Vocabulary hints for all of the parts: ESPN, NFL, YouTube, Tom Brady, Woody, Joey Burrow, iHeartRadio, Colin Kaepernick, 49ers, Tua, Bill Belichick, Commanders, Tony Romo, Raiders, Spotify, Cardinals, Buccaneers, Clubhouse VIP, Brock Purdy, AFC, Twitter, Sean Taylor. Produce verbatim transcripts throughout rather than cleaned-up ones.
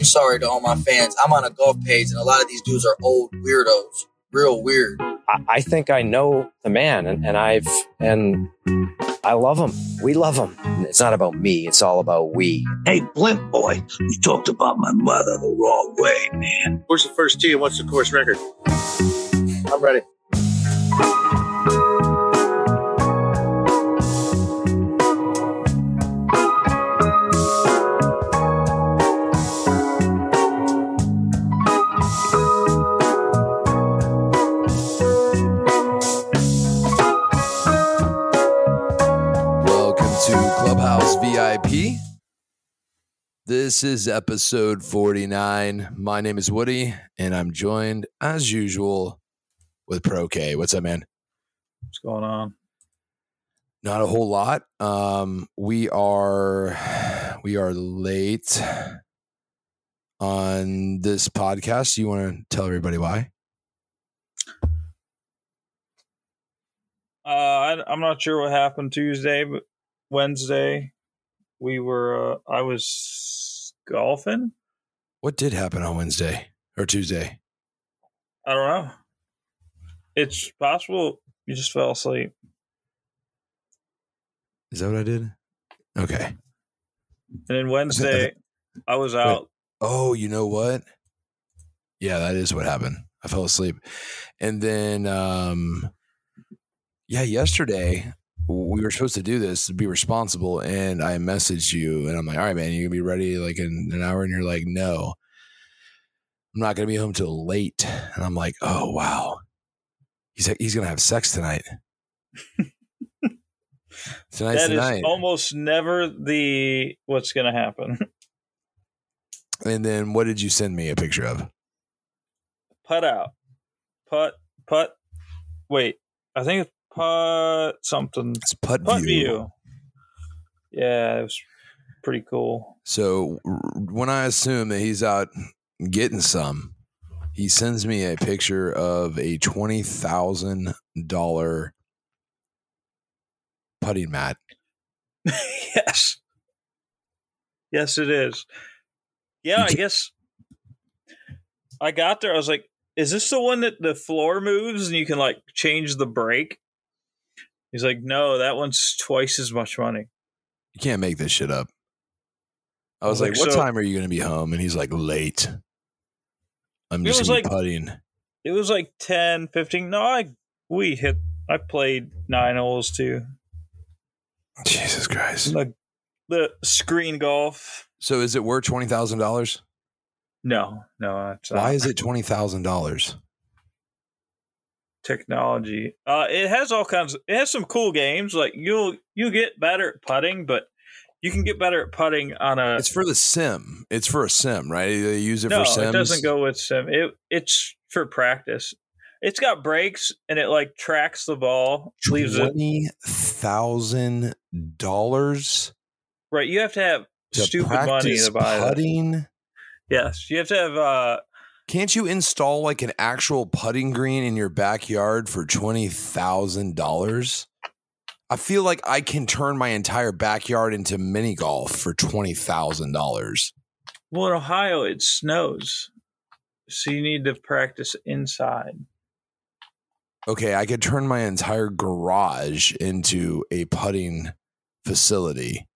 I'm sorry to all my fans. I'm on a golf page, and a lot of these dudes are old weirdos. Real weird. I, I think I know the man, and, and I've and I love him. We love him. It's not about me. It's all about we. Hey, Blimp boy, you talked about my mother the wrong way, man. Where's the first tee and what's the course record? I'm ready. V I P. This is episode forty-nine. My name is Woody, and I'm joined, as usual, with Pro-K. What's up, man? What's going on? Not a whole lot. Um, we are we are late on this podcast. You want to tell everybody why? Uh, I, I'm not sure what happened Tuesday, but Wednesday, we were, uh, I was golfing. What did happen on Wednesday or Tuesday? I don't know. It's possible you just fell asleep. Is that what I did? Okay. And then Wednesday, I was out. Wait. Oh, you know what? Yeah, that is what happened. I fell asleep. And then, um, yeah, yesterday, we were supposed to do this to be responsible, and I messaged you, and I'm like, all right, man, you're going to be ready like in an hour? And you're like, no, I'm not going to be home till late. And I'm like, oh, wow. He's like, he's going to have sex tonight. Tonight's that tonight. Is almost never the what's going to happen. And then what did you send me a picture of? Putt out. Putt, putt. Wait, I think it's Putt something. It's PuttView. PuttView. Yeah, it was pretty cool. So when I assume that he's out getting some, he sends me a picture of a twenty thousand dollars putting mat. Yes. Yes, it is. Yeah, I guess I got there. I was like, is this the one that the floor moves and you can like change the brake? He's like, no, that one's twice as much money. You can't make this shit up. I was like, like what so, time are you going to be home? And he's like, late. I'm just like, putting. It was like ten, fifteen. No, I we hit. I played nine holes too. Jesus Christ. Like the screen golf. So is it worth twenty thousand dollars? No, no. It's Why is it twenty thousand dollars? Technology. Uh, it has all kinds of, it has some cool games. Like you'll you get better at putting, but you can get better at putting on a. It's for the sim. It's for a sim, right? They use it no, for sims. No, it doesn't go with sim. It it's for practice. It's got breaks and it like tracks the ball. twenty thousand dollars. Right, you have to have to stupid money to buy putting. That. Yes, you have to have. Uh, Can't you install like an actual putting green in your backyard for twenty thousand dollars? I feel like I can turn my entire backyard into mini golf for twenty thousand dollars. Well, in Ohio, it snows. So you need to practice inside. Okay, I could turn my entire garage into a putting facility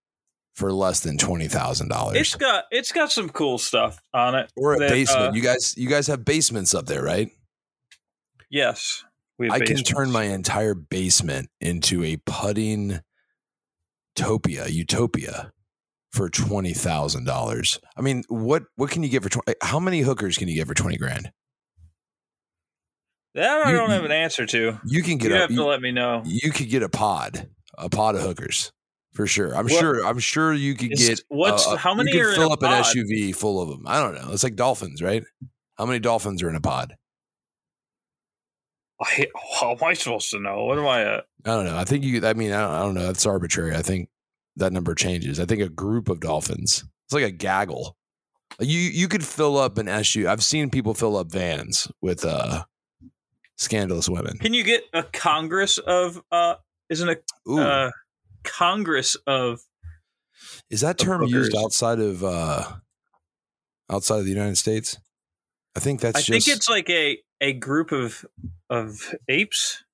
for less than twenty thousand dollars. It's got it's got some cool stuff on it. Or a that, basement. Uh, you guys you guys have basements up there, right? Yes. We have I basements. Can turn my entire basement into a putting topia, utopia for twenty thousand dollars. I mean, what what can you get for twenty how many hookers can you get for twenty grand? That I you, don't have an answer to. You can get you a, have to you, let me know. You could get a pod. A pod of hookers. For sure. I'm what, sure. I'm sure you could get what's uh, how many you could are fill in a up pod? An S U V full of them. I don't know. It's like dolphins, right? How many dolphins are in a pod? I, how am I supposed to know? What am I at? I don't know. I think you I mean, I don't, I don't know. That's arbitrary. I think that number changes. I think a group of dolphins. It's like a gaggle. You you could fill up an S U V. I've seen people fill up vans with uh, scandalous women. Can you get a Congress of uh, isn't a Ooh. Uh, Congress of is that term hookers. Used outside of uh outside of the United States? I think that's I just... I think it's like a, a group of of apes.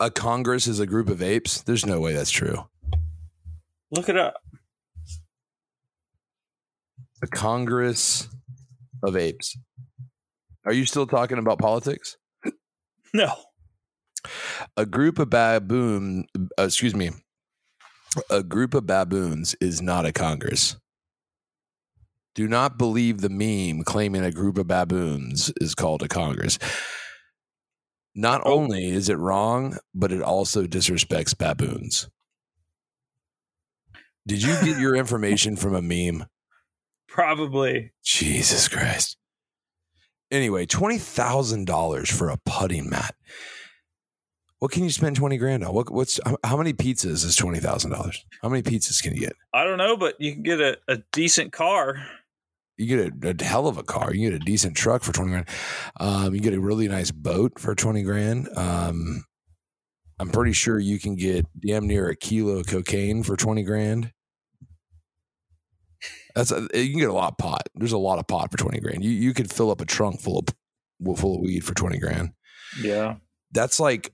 A Congress is a group of apes? There's no way that's true. Look it up. A Congress of apes. Are you still talking about politics? No. A group of baboon, uh, excuse me, a group of baboons is not a Congress. Do not believe the meme claiming a group of baboons is called a Congress. Not oh. only is it wrong, but it also disrespects baboons. Did you get your information from a meme? Probably. Jesus Christ. Anyway, twenty thousand dollars for a putting mat. What can you spend twenty grand on? What, what's how many pizzas is twenty thousand dollars? How many pizzas can you get? I don't know, but you can get a, a decent car. You get a, a hell of a car. You get a decent truck for twenty grand. Um, you get a really nice boat for twenty grand. Um, I'm pretty sure you can get damn near a kilo of cocaine for twenty grand. That's a, you can get a lot of pot. There's a lot of pot for twenty grand. You you could fill up a trunk full of full of weed for twenty grand. Yeah, that's like.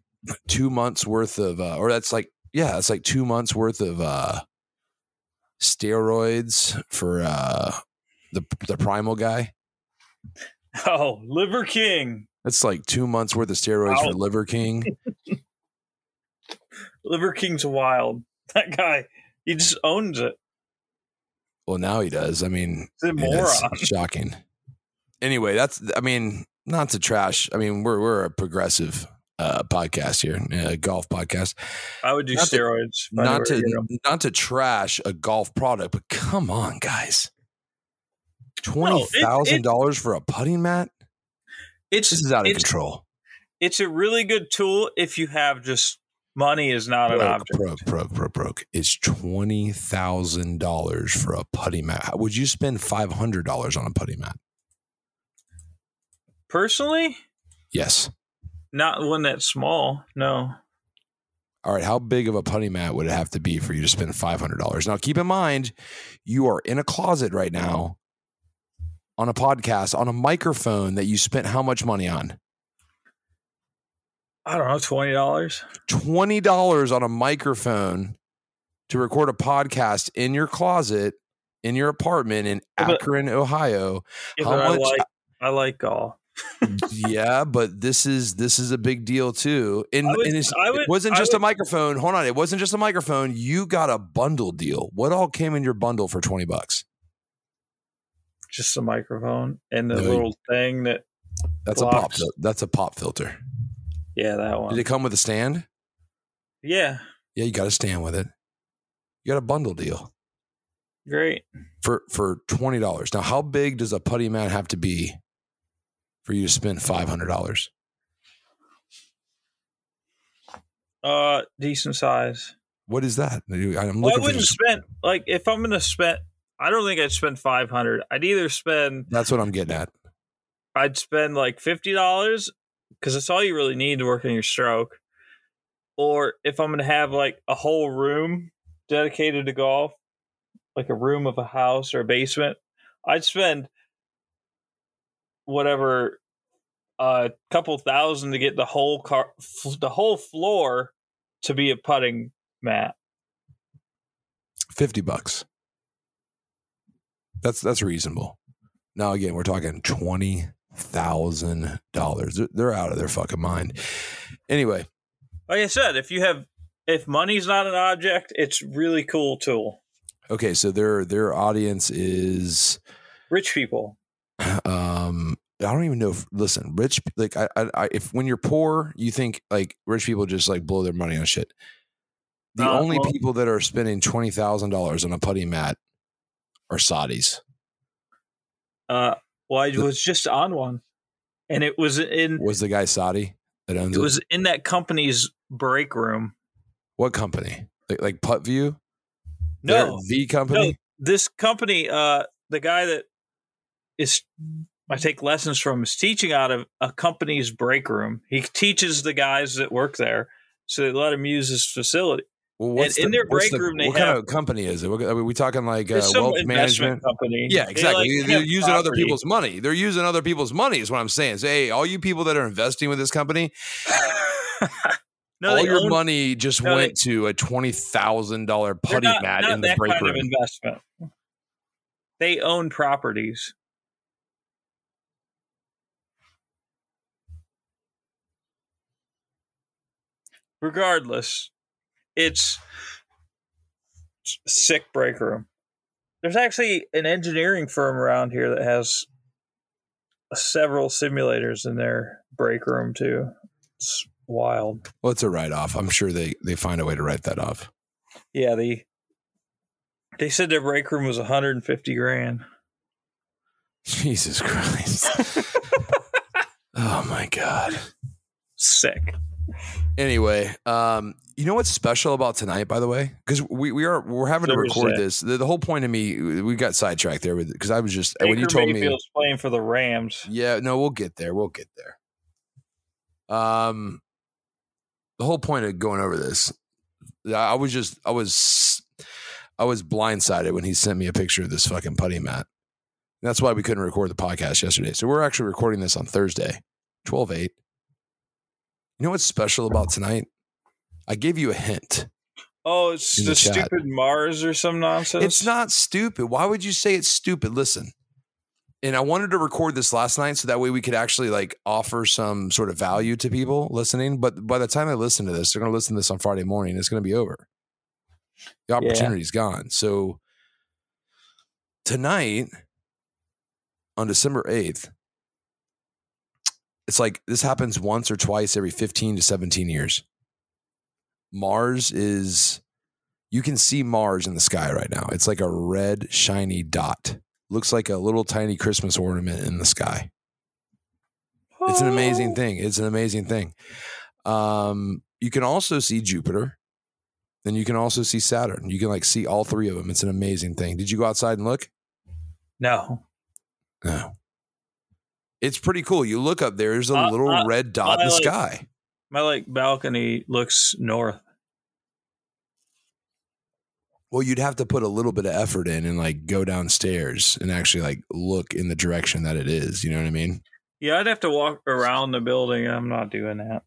two months worth of, uh, or that's like, yeah, it's like two months worth of, uh, steroids for, uh, the, the primal guy. Oh, Liver King. That's like two months worth of steroids wow. for Liver King. Liver King's wild. That guy, he just owns it. Well, now he does. I mean, man, that's shocking. Anyway, that's, I mean, not to trash. I mean, we're, we're a progressive Uh, podcast here, a golf podcast. I would do not steroids. To, not to not to trash a golf product, but come on, guys. twenty thousand dollars no, for a putting mat? It's, this is out of it's, control. It's a really good tool if you have just money is not broke, an object. Broke, broke, broke, broke. It's twenty thousand dollars for a putting mat. Would you spend five hundred dollars on a putting mat? Personally? Yes. Not one that's small, no. All right, how big of a putting mat would it have to be for you to spend five hundred dollars? Now, keep in mind, you are in a closet right now on a podcast, on a microphone that you spent how much money on? I don't know, twenty dollars. twenty dollars on a microphone to record a podcast in your closet, in your apartment in Akron, yeah, but, Ohio. Yeah, how much? I like, I like golf. Yeah, but this is this is a big deal too. And, would, and would, it wasn't just would, a microphone. Hold on, it wasn't just a microphone. You got a bundle deal. What all came in your bundle for twenty bucks? Just a microphone and the no, little thing that that's blocks. a pop. Fil- that's a pop filter. Yeah, that one. Did it come with a stand? Yeah. Yeah, you got a stand with it. You got a bundle deal. Great for for twenty dollars. Now, how big does a putting mat have to be for you to spend five hundred dollars? Uh, decent size. What is that? I'm well, I wouldn't just... spend, like, if I'm going to spend, I don't think I'd spend five hundred dollars. I'd either spend. That's what I'm getting at. I'd spend like fifty dollars because that's all you really need to work on your stroke. Or if I'm going to have like a whole room dedicated to golf, like a room of a house or a basement, I'd spend whatever, a uh, couple thousand to get the whole car, f- the whole floor to be a putting mat. Fifty bucks. That's that's reasonable. Now again, we're talking twenty thousand dollars. They're, they're out of their fucking mind. Anyway, like I said, if you have, if money's not an object, it's really cool tool. Okay, so their their audience is rich people. Um, I don't even know if, listen, rich, like I, I, if when you're poor, you think like rich people just like blow their money on shit. The uh, only well, people that are spending twenty thousand dollars on a putting mat are Saudis. Uh, well, I the, was just on one and it was in, was the guy Saudi that owns it? It was in that company's break room. What company? Like, like PuttView? No, the company, no, this company, uh, the guy that, Is, I take lessons from is teaching out of a company's break room. He teaches the guys that work there, so they let him use his facility. Well, what's and the, in their break the, room, they what have. What kind of company is it? What, are we talking like uh, wealth management company? Yeah, exactly. Like they're using property. other people's money. They're using other people's money is what I'm saying. So, hey, all you people that are investing with this company, no, all your own, money just no, went they, to a twenty thousand dollars putty not, mat not in the break room. That kind of investment. They own properties. Regardless. It's sick break room. There's actually an engineering firm around here that has several simulators in their break room too. It's wild. Well, it's a write-off. I'm sure they, they find a way to write that off. Yeah, the they said their break room was one hundred fifty grand. Jesus Christ. Oh my God. Sick. Anyway, um, you know what's special about tonight, by the way, because we, we are we're having so to record this. The, the whole point of me, we got sidetracked there with because I was just Baker when you told Mayfield's me Mayfield's playing for the Rams. Yeah, no, we'll get there. We'll get there. Um, the whole point of going over this, I was just I was I was blindsided when he sent me a picture of this fucking putty mat. And that's why we couldn't record the podcast yesterday. So we're actually recording this on Thursday, twelve eight. You know what's special about tonight? I gave you a hint. Oh, it's the, the stupid Mars or some nonsense? It's not stupid. Why would you say it's stupid? Listen, and I wanted to record this last night so that way we could actually like offer some sort of value to people listening. But by the time they listen to this, they're going to listen to this on Friday morning. It's going to be over. The opportunity's yeah. gone. So tonight on December eighth, it's like this happens once or twice every fifteen to seventeen years. Mars is, you can see Mars in the sky right now. It's like a red, shiny dot. Looks like a little tiny Christmas ornament in the sky. Oh. It's an amazing thing. It's an amazing thing. Um, you can also see Jupiter. Then you can also see Saturn. You can like see all three of them. It's an amazing thing. Did you go outside and look? No. No. It's pretty cool. You look up there, there's a uh, little uh, red dot my, in the like, sky. My like balcony looks north. Well, you'd have to put a little bit of effort in and like go downstairs and actually like look in the direction that it is. You know what I mean? Yeah, I'd have to walk around the building. I'm not doing that.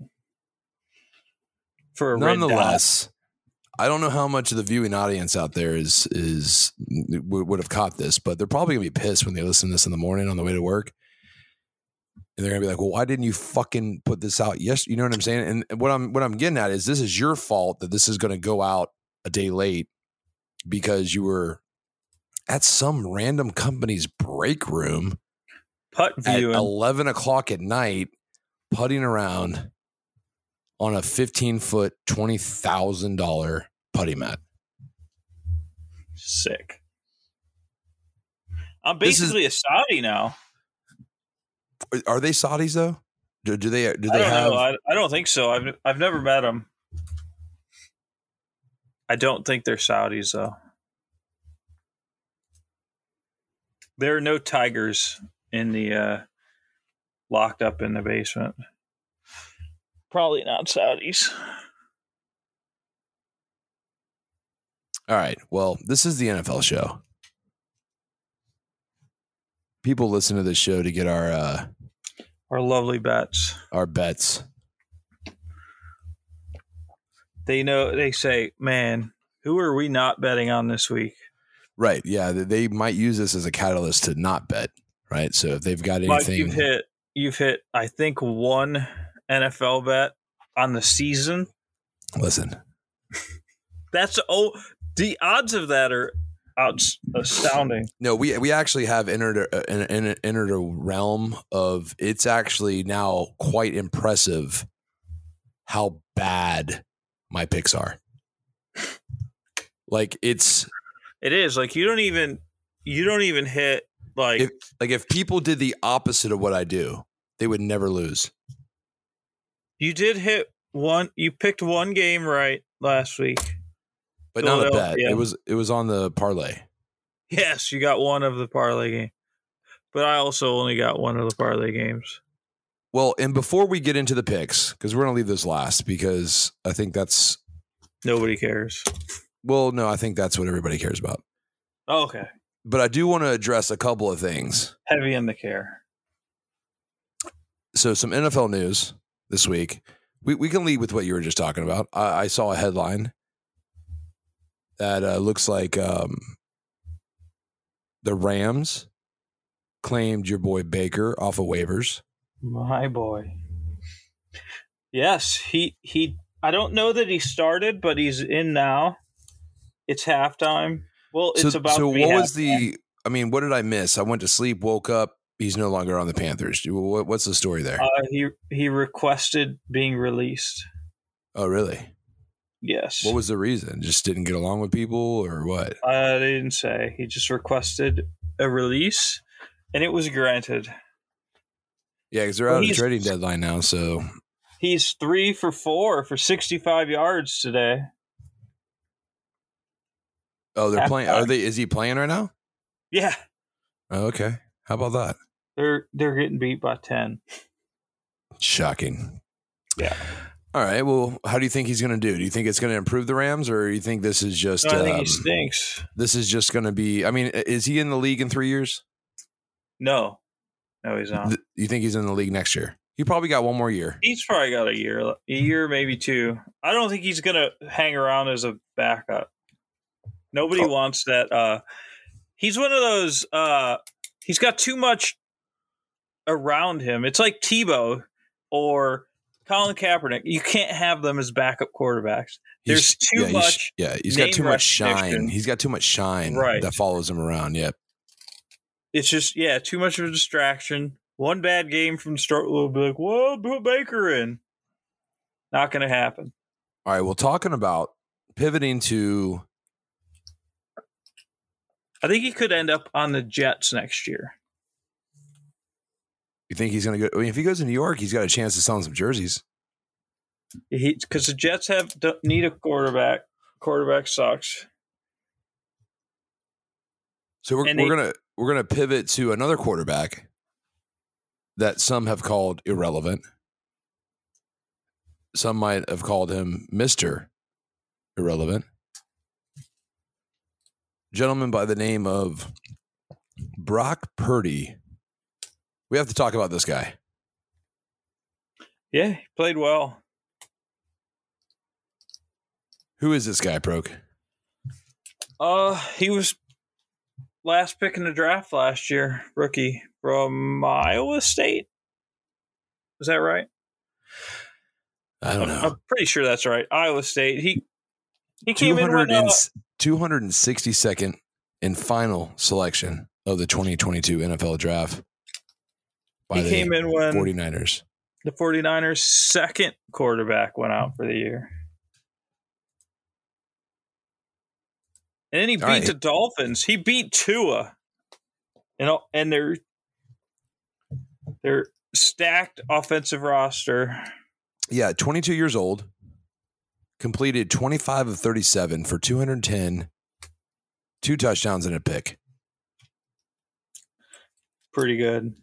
For a Nonetheless, red dot. I don't know how much of the viewing audience out there is is would have caught this, but they're probably gonna be pissed when they listen to this in the morning on the way to work. And they're going to be like, well, why didn't you fucking put this out? Yes. You know what I'm saying? And what I'm, what I'm getting at is this is your fault that this is going to go out a day late because you were at some random company's break room PuttView at eleven o'clock at night, putting around on a fifteen foot, twenty thousand dollars putty mat. Sick. I'm basically is- a Saudi now. Are they Saudis though? Do, do they? Do they I don't have? Know. I, I don't think so. I've I've never met them. I don't think they're Saudis though. There are no tigers in the uh, locked up in the basement. Probably not Saudis. All right. Well, this is the N F L show. People listen to this show to get our uh, our lovely bets. Our bets. They know they say, "Man, who are we not betting on this week?" Right? Yeah, they might use this as a catalyst to not bet. Right? So if they've got anything, Mike, you've hit, you've hit. I think one N F L bet on the season. Listen, that's oh, the odds of that are. Astounding. No, we we actually have entered a, an, entered a realm of it's actually now quite impressive how bad my picks are. Like it's it is like you don't even you don't even hit like if, like if people did the opposite of what I do, they would never lose. You did hit one. You picked one game right last week. But not a bet. It was it was on the parlay. Yes, you got one of the parlay game. But I also only got one of the parlay games. Well, and before we get into the picks, because we're going to leave this last, because I think that's Nobody cares. Well, no, I think that's what everybody cares about. Oh, okay. But I do want to address a couple of things. Heavy in the care. So some N F L news this week. We we can lead with what you were just talking about. I, I saw a headline that uh, looks like um, the Rams claimed your boy Baker off of waivers. My boy. Yes, he he. I don't know that he started, but he's in now. It's halftime. Well, it's so, about. So what was the? I mean, what did I miss? I went to sleep, woke up. He's no longer on the Panthers. What's the story there? Uh, he he requested being released. Oh, really? Yes. What was the reason? Just didn't get along with people or what? I didn't say. He just requested a release, and it was granted. Yeah, because they're out well, of the trading deadline now, so. He's three for four for sixty-five yards today. Oh, they're Half playing. Time. Are they? Is he playing right now? Yeah. Oh, okay. How about that? They're they're getting beat by ten. Shocking. Yeah. All right. Well, how do you think he's going to do? Do you think it's going to improve the Rams, or do you think this is just? No, I think um, he stinks. This is just going to be. I mean, is he in the league in three years? No, no, he's not. Th- you think he's in the league next year? He probably got one more year. He's probably got a year, a year maybe two. I don't think he's going to hang around as a backup. Nobody oh. wants that. Uh, he's one of those. Uh, He's got too much around him. It's like Tebow or Colin Kaepernick. You can't have them as backup quarterbacks. There's he's, too yeah, much. He's, yeah, he's got too much shine. He's got too much shine right. that follows him around. Yep. It's just, yeah, too much of a distraction. One bad game from the start will be like, whoa, put Baker in. Not going to happen. All right. Well, talking about pivoting to. I think he could end up on the Jets next year. You think he's going to go? I mean, if he goes to New York, he's got a chance to sell some jerseys. He because the Jets have need a quarterback. Quarterback sucks. So we're, we're going to we're going to pivot to another quarterback that some have called irrelevant. Some might have called him Mister Irrelevant. Gentleman by the name of Brock Purdy. We have to talk about this guy. Yeah, he played well. Who is this guy, Proke? Uh, he was last pick in the draft last year, rookie from Iowa State. Is that right? I don't know. I'm, I'm pretty sure that's right. Iowa State. He he came in with uh, two hundred sixty-second and final selection of the twenty twenty-two N F L draft by he the came in when forty-niners. The forty-niners' second quarterback went out for the year. And then he beat right. the Dolphins. He beat Tua. You know, and they're they're stacked offensive roster. Yeah, twenty-two years old. Completed twenty-five of thirty-seven for two hundred ten, two touchdowns and a pick. Pretty good.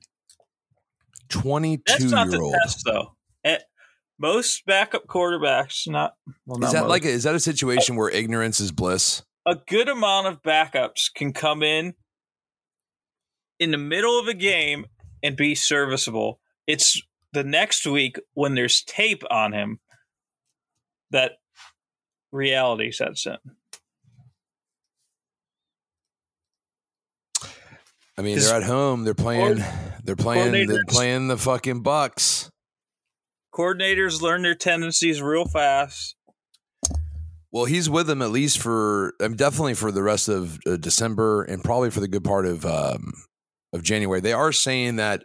twenty-two That's not the test, though. At most backup quarterbacks, not. Well, not is that most. like a, is that a situation where ignorance is bliss? A good amount of backups can come in in the middle of a game and be serviceable. It's the next week when there's tape on him that reality sets in. I mean, they're at home. They're playing. They're playing. They're playing the fucking Bucs. Coordinators learn their tendencies real fast. Well, he's with them at least for, I mean, definitely for the rest of uh, December and probably for the good part of um, of January. They are saying that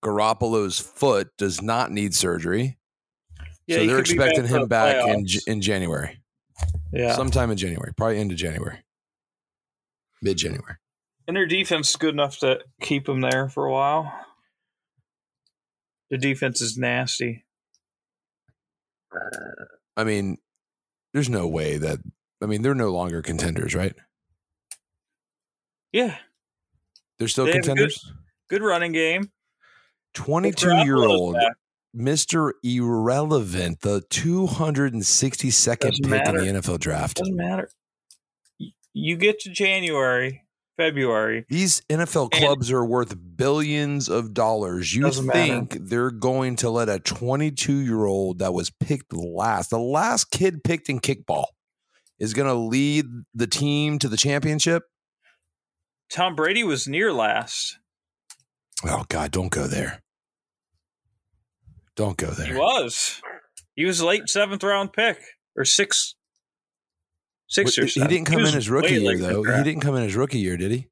Garoppolo's foot does not need surgery. Yeah, so they're expecting back him back in in January. Yeah. Sometime in January, probably end of January. Mid-January. And their defense is good enough to keep him there for a while. Their defense is nasty. I mean, there's no way that I mean, they're no longer contenders, right? Yeah. They're still they contenders? Good, good running game. twenty-two-year-old Mister Irrelevant, the two hundred sixty-second Doesn't pick matter. in the N F L draft. Doesn't matter. You get to January, February. These N F L clubs are worth billions of dollars. You think matter. they're going to let a twenty-two-year-old that was picked last, the last kid picked in kickball, is going to lead the team to the championship? Tom Brady was near last. Oh, God, don't go there. Don't go there. He was. He was a late seventh round pick or six. Six or seven. He didn't come in his rookie year, though. He didn't come in his rookie year, did he?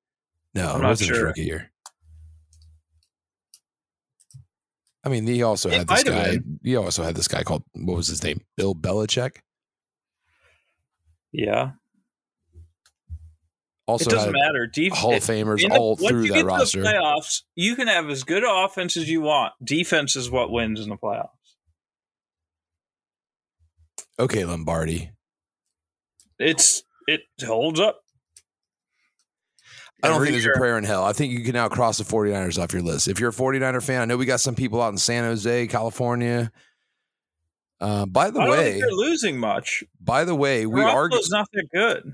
No, it wasn't his rookie year. I mean, he also had this guy. He also had this guy called, what was his name? Bill Belichick. Yeah. Also, it doesn't matter. Def- Hall of Famers all through that roster. Once you get to the playoffs, you can have as good offense as you want. Defense is what wins in the playoffs. Okay, Lombardi. It's it holds up. I don't think there's a prayer in hell. I think you can now cross the 49ers off your list. If you're a 49er fan, I know we got some people out in San Jose, California. Uh, by the way, I don't think they're losing much. By the way, we are not that good.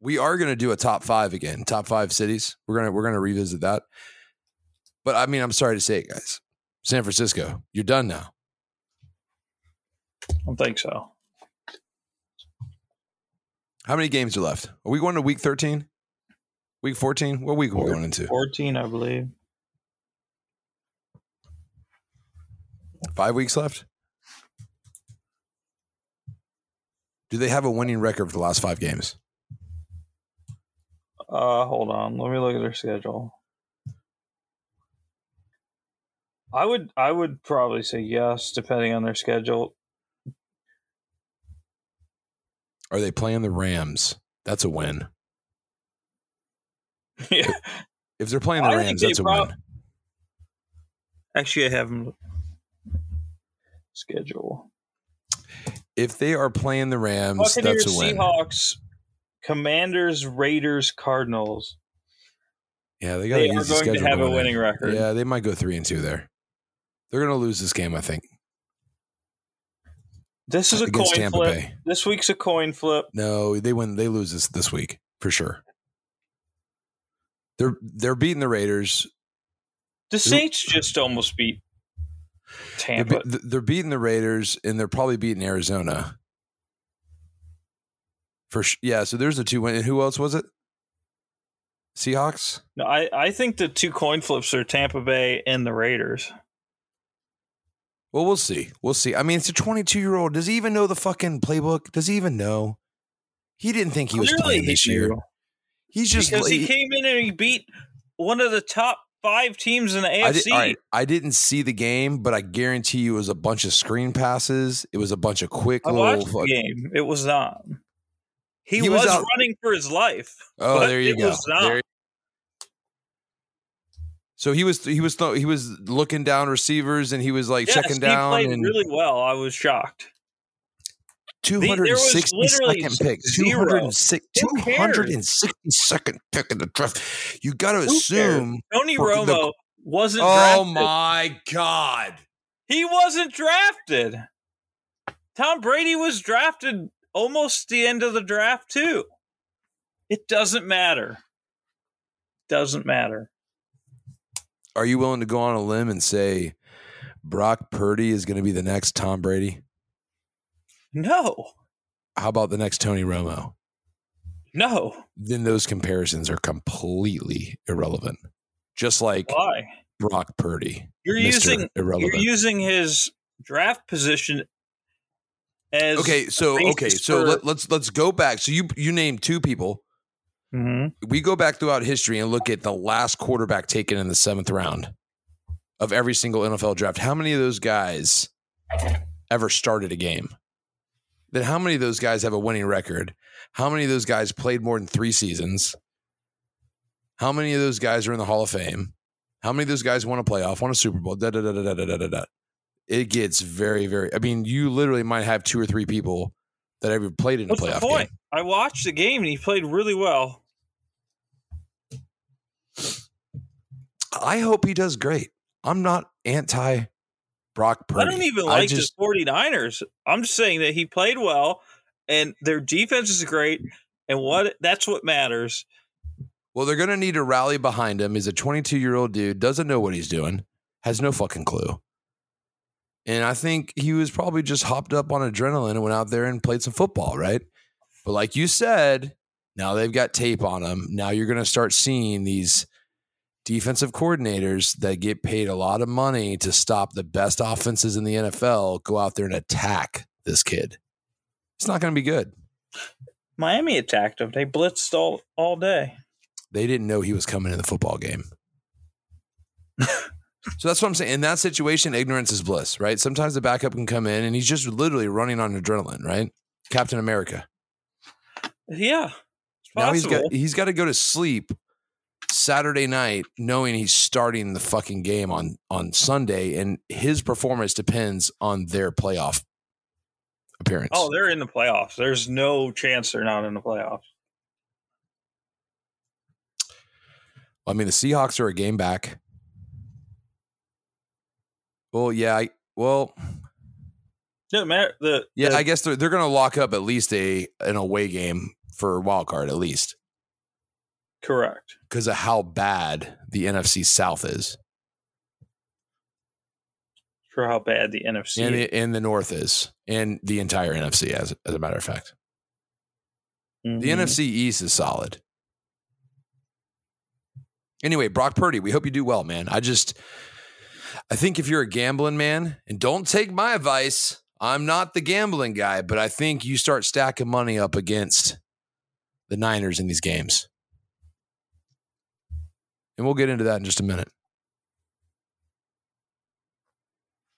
We are going to do a top five again, top five cities. We're going to, we're going to revisit that. But I mean, I'm sorry to say it, guys. San Francisco, you're done now. I don't think so. How many games are left? Are we going to week thirteen? Week fourteen? What week are we going into? fourteen, I believe. Five weeks left? Do they have a winning record for the last five games? Uh, hold on. Let me look at their schedule. I would, I would probably say yes, depending on their schedule. Are they playing the Rams? That's a win. Yeah. If they're playing the I Rams, that's a prob- win. Actually, I have them schedule. If they are playing the Rams, Buccaneers, that's a win. Seahawks. Commanders, Raiders, Cardinals. Yeah, they got they are going to have going a winning in. record. Yeah, they might go three and two there. They're going to lose this game, I think. This is a coin Tampa flip. Bay. This week's a coin flip. No, they win. They lose this this week for sure. They're they're beating the Raiders. The Saints they're, just almost beat Tampa. They're, be, they're beating the Raiders, and they're probably beating Arizona. For, yeah, so there's the two win. And who else was it? Seahawks? No, I, I think the two coin flips are Tampa Bay and the Raiders. Well, we'll see. We'll see. I mean, it's a twenty-two-year-old. Does he even know the fucking playbook? Does he even know? He didn't think he was Clearly playing this he year. Knew. He's just because he came in and he beat one of the top five teams in the A F C. I, did, right, I didn't see the game, but I guarantee you it was a bunch of screen passes. It was a bunch of quick I little watched the game. It was not. He, he was, was running for his life. Oh, there you go. There you- so he was he was th- he was looking down receivers and he was like yes, checking he down. Played and really well. I was shocked. two hundred sixty-second pick. two hundred sixty-second pick in the draft. You got to assume Tony Romo the- wasn't. Drafted. Oh my God, he wasn't drafted. Tom Brady was drafted. Almost the end of the draft, too. It doesn't matter. Doesn't matter. Are you willing to go on a limb and say Brock Purdy is going to be the next Tom Brady? No. How about the next Tony Romo? No. Then those comparisons are completely irrelevant. Just like Why? Brock Purdy. You're using, you're using his draft position As okay, so okay, so let, let's let's go back. So you you named two people. Mm-hmm. We go back throughout history and look at the last quarterback taken in the seventh round of every single N F L draft. How many of those guys ever started a game? Then how many of those guys have a winning record? How many of those guys played more than three seasons? How many of those guys are in the Hall of Fame? How many of those guys won a playoff, won a Super Bowl? Da da da da da da da da. It gets very, very. I mean, you literally might have two or three people that ever played in a playoff game. I watched the game and he played really well. I hope he does great. I'm not anti Brock Purdy. I don't even like just, the 49ers. I'm just saying that he played well, and their defense is great, and what that's what matters. Well, they're going to need to rally behind him. He's a twenty-two-year-old dude, doesn't know what he's doing, has no fucking clue. And I think he was probably just hopped up on adrenaline and went out there and played some football, right? But like you said, now they've got tape on them. Now you're going to start seeing these defensive coordinators that get paid a lot of money to stop the best offenses in the N F L go out there and attack this kid. It's not going to be good. Miami attacked him. They blitzed all, all day. They didn't know he was coming in the football game. So that's what I'm saying. In that situation, ignorance is bliss, right? Sometimes the backup can come in and he's just literally running on adrenaline, right? Captain America. Yeah. Now he's got, he's got to go to sleep Saturday night knowing he's starting the fucking game on, on Sunday, and his performance depends on their playoff appearance. Oh, they're in the playoffs. There's no chance they're not in the playoffs. I mean, the Seahawks are a game back. Well, yeah, I, well, no, Matt, the, yeah, the, I guess they're they're going to lock up at least a an away game for wild card, at least. Correct, because of how bad the N F C South is. For how bad the N F C and the, and the North is, and the entire N F C, as as a matter of fact. Mm-hmm. The N F C East is solid. Anyway, Brock Purdy, we hope you do well, man. I just. I think if you're a gambling man, and don't take my advice, I'm not the gambling guy, but I think you start stacking money up against the Niners in these games. And we'll get into that in just a minute.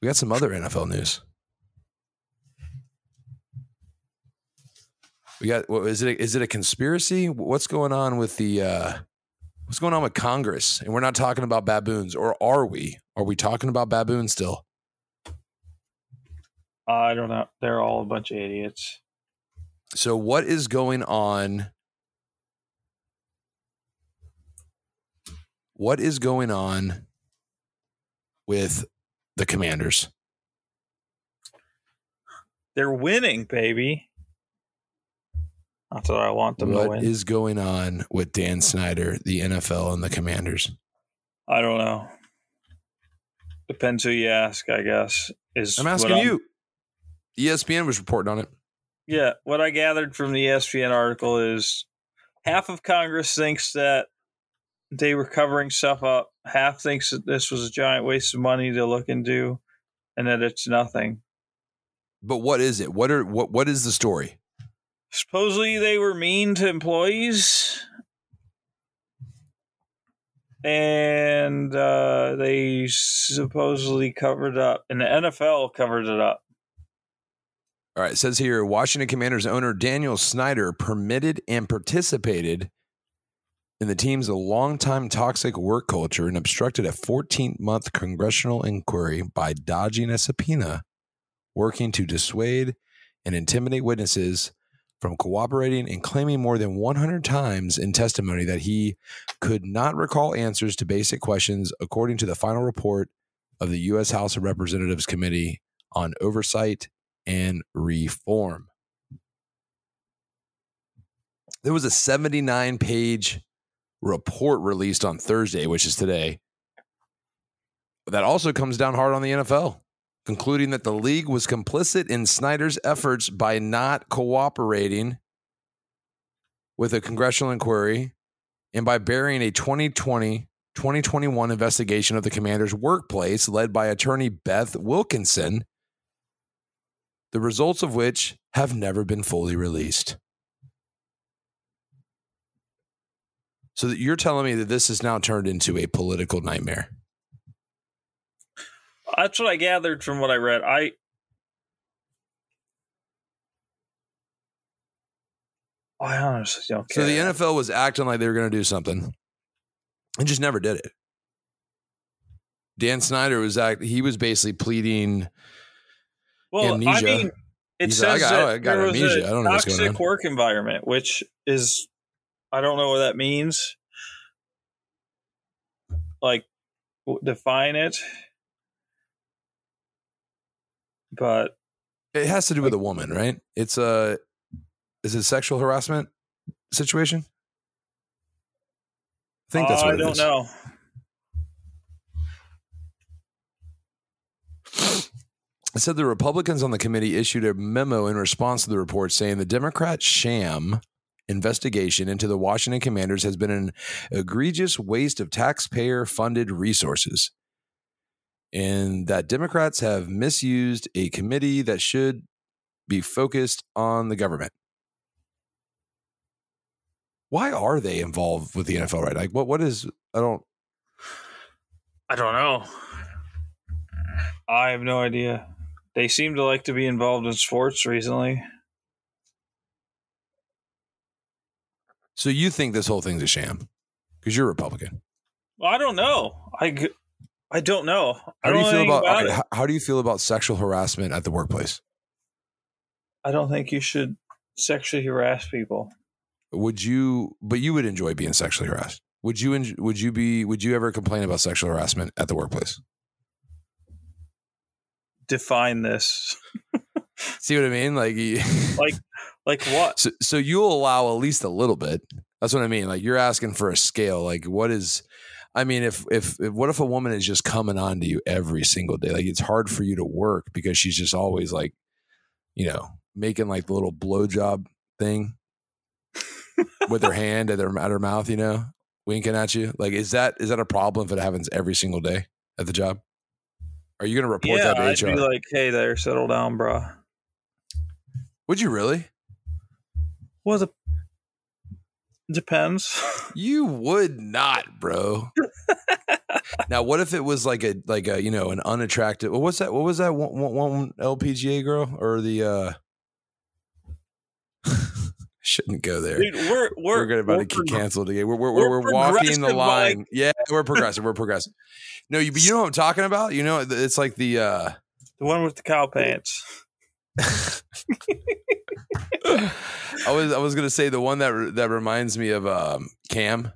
We got some other N F L news. We got, what is it? Is it a conspiracy? What's going on with the, uh, What's going on with Congress? And we're not talking about baboons, or are we? Are we talking about baboons still? I don't know. They're all a bunch of idiots. So what is going on? What is going on with the Commanders? They're winning, baby. That's what I want them what to win. What is going on with Dan Snyder, the N F L, and the Commanders? I don't know. Depends who you ask, I guess. Is I'm asking I'm, you. E S P N was reporting on it. Yeah. What I gathered from the E S P N article is half of Congress thinks that they were covering stuff up. Half thinks that this was a giant waste of money to look into and that it's nothing. But what is it? What are what? What is the story? Supposedly they were mean to employees, and uh, they supposedly covered up, and the N F L covered it up. All right. It says here, Washington Commanders owner Daniel Snyder permitted and participated in the team's longtime toxic work culture and obstructed a fourteen-month congressional inquiry by dodging a subpoena, working to dissuade and intimidate witnesses from cooperating and claiming more than one hundred times in testimony that he could not recall answers to basic questions, according to the final report of the U S House of Representatives Committee on Oversight and Reform. There was a seventy-nine page report released on Thursday, which is today, that also comes down hard on the N F L, concluding that the league was complicit in Snyder's efforts by not cooperating with a congressional inquiry and by burying a twenty twenty to twenty twenty-one investigation of the Commanders' workplace led by attorney Beth Wilkinson, the results of which have never been fully released. So that you're telling me that this has now turned into a political nightmare. That's what I gathered from what I read. I I honestly don't care. So the N F L was acting like they were going to do something and just never did it. Dan Snyder was act. He was basically pleading well, amnesia. I mean, it He's says like, I got, that I got there amnesia. Was a I don't know what's going on. Toxic work environment, which is, I don't know what that means. Like, define it. but it has to do like, with a woman, right? It's a is it sexual harassment situation? I think that's uh, what it I don't is. know. It said the Republicans on the committee issued a memo in response to the report saying the Democrat sham investigation into the Washington Commanders has been an egregious waste of taxpayer-funded resources, and that Democrats have misused a committee that should be focused on the government. Why are they involved with the N F L, right? Like, what? What is? I don't. I don't know. I have no idea. They seem to like to be involved in sports recently. So you think this whole thing's a sham because you're a Republican? Well, I don't know. I, I don't know. I how do you feel about, about okay, how, how do you feel about sexual harassment at the workplace? I don't think you should sexually harass people. Would you? But you would enjoy being sexually harassed. Would you? Enjoy, would you be? Would you ever complain about sexual harassment at the workplace? Define this. See what I mean? Like, like, like what? So, so you'll allow at least a little bit. That's what I mean. Like, you're asking for a scale. Like, what is? I mean, if if, if what if a woman is just coming on to you every single day? Like, it's hard for you to work because she's just always like, you know, making like the little blowjob thing with her hand at her at her mouth. You know, winking at you. Like, is that is that a problem if it happens every single day at the job? Are you going to report yeah, that to H R? I'd be like, hey there, settle down, bro. Would you really? Well, the depends. You would not, bro. Now, what if it was like a like a you know an unattractive? Well, what's that? What was that one, one L P G A girl or the? uh Shouldn't go there. Dude, we're we're, we're going about we're to get canceled again. We're we're we're, we're, we're walking the line. Mike. Yeah, we're progressive. We're progressive. No, you you know what I'm talking about. You know, it's like the uh, the one with the cow pants. I was I was going to say the one that that reminds me of um, Cam.